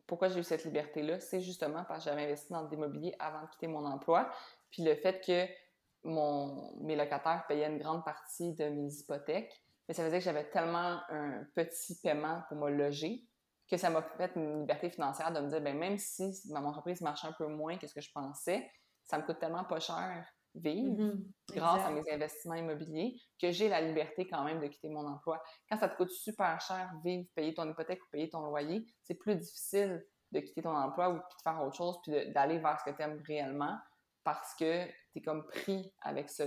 pourquoi j'ai eu cette liberté-là, c'est justement parce que j'avais investi dans l'immobilier avant de quitter mon emploi. Puis le fait que mes locataires payaient une grande partie de mes hypothèques, mais ça veut dire que j'avais tellement un petit paiement pour me loger que ça m'a fait une liberté financière de me dire, ben même si mon entreprise marche un peu moins que ce que je pensais, ça me coûte tellement pas cher vivre grâce à mes investissements immobiliers que j'ai la liberté quand même de quitter mon emploi. Quand ça te coûte super cher vivre, payer ton hypothèque ou payer ton loyer, c'est plus difficile de quitter ton emploi ou de faire autre chose puis d'aller vers ce que tu aimes réellement parce que tu es comme pris avec ce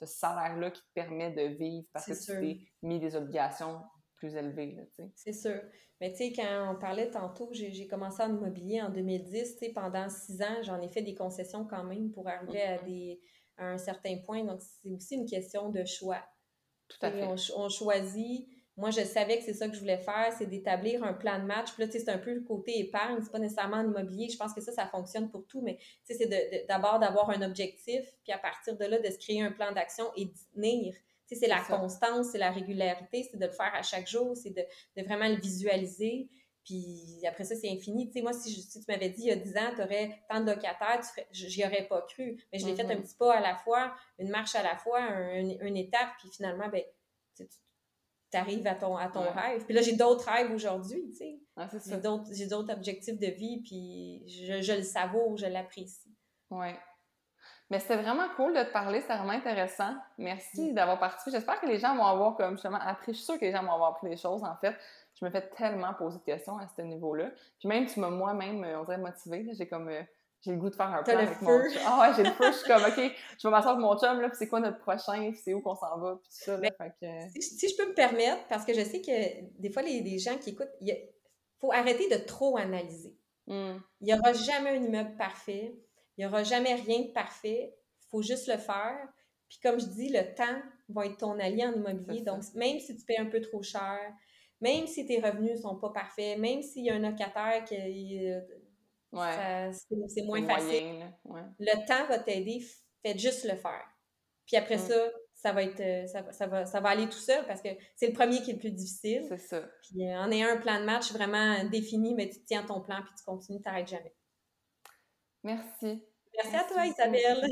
salaire-là qui te permet de vivre parce que tu t'es mis des obligations plus élevées. Là, t'sais. C'est sûr. Mais tu sais, quand on parlait tantôt, j'ai commencé en immobilier en 2010. Pendant 6 ans, j'en ai fait des concessions quand même pour arriver à un certain point. Donc, c'est aussi une question de choix. Tout à fait. On choisit... Moi, je savais que c'est ça que je voulais faire, c'est d'établir un plan de match. Puis là, tu sais, c'est un peu le côté épargne, c'est pas nécessairement en immobilier. Je pense que ça fonctionne pour tout, mais tu sais, c'est d'abord d'avoir un objectif, puis à partir de là, de se créer un plan d'action et d'y tenir. Tu sais, c'est la constance, c'est la régularité, c'est de le faire à chaque jour, c'est de vraiment le visualiser. Puis après ça, c'est infini. Tu sais, moi, si tu m'avais dit il y a 10 ans, tu aurais tant de locataires, j'y aurais pas cru. Mais je l'ai fait un petit pas à la fois, une marche à la fois, une étape, puis finalement, bien, t'arrives à ton rêve. Puis là, j'ai d'autres rêves aujourd'hui, tu sais. Ah, j'ai d'autres objectifs de vie, puis je le savoure, je l'apprécie. Oui. Mais c'était vraiment cool de te parler, c'était vraiment intéressant. Merci d'avoir participé. J'espère que les gens vont avoir comme justement appris. Je suis sûre que les gens vont avoir appris les choses, en fait. Je me fais tellement poser de questions à ce niveau-là. Puis même, tu m'as moi-même, on dirait, motivée. Là, j'ai le goût de faire un plan avec mon chum. Ah ouais, j'ai le feu. Je suis comme, OK, je vais m'asseoir avec mon chum, là, puis c'est quoi notre prochain, puis c'est où qu'on s'en va, puis tout ça. Là, fait que... si je peux me permettre, parce que je sais que des fois, les gens qui écoutent, il faut arrêter de trop analyser. Il n'y aura jamais un immeuble parfait. Il n'y aura jamais rien de parfait. Il faut juste le faire. Puis comme je dis, le temps va être ton allié en immobilier. Donc, même si tu payes un peu trop cher, même si tes revenus ne sont pas parfaits, même s'il y a un locataire qui... c'est moins facile. Moyen, le temps va t'aider. Faites juste le faire. Puis après ça va être ça va aller tout seul parce que c'est le premier qui est le plus difficile. C'est ça. Puis en ayant un plan de match vraiment défini, mais tu tiens ton plan puis tu continues, t'arrêtes jamais. Merci. Merci à toi, Isabelle.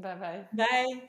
Bye bye. Bye.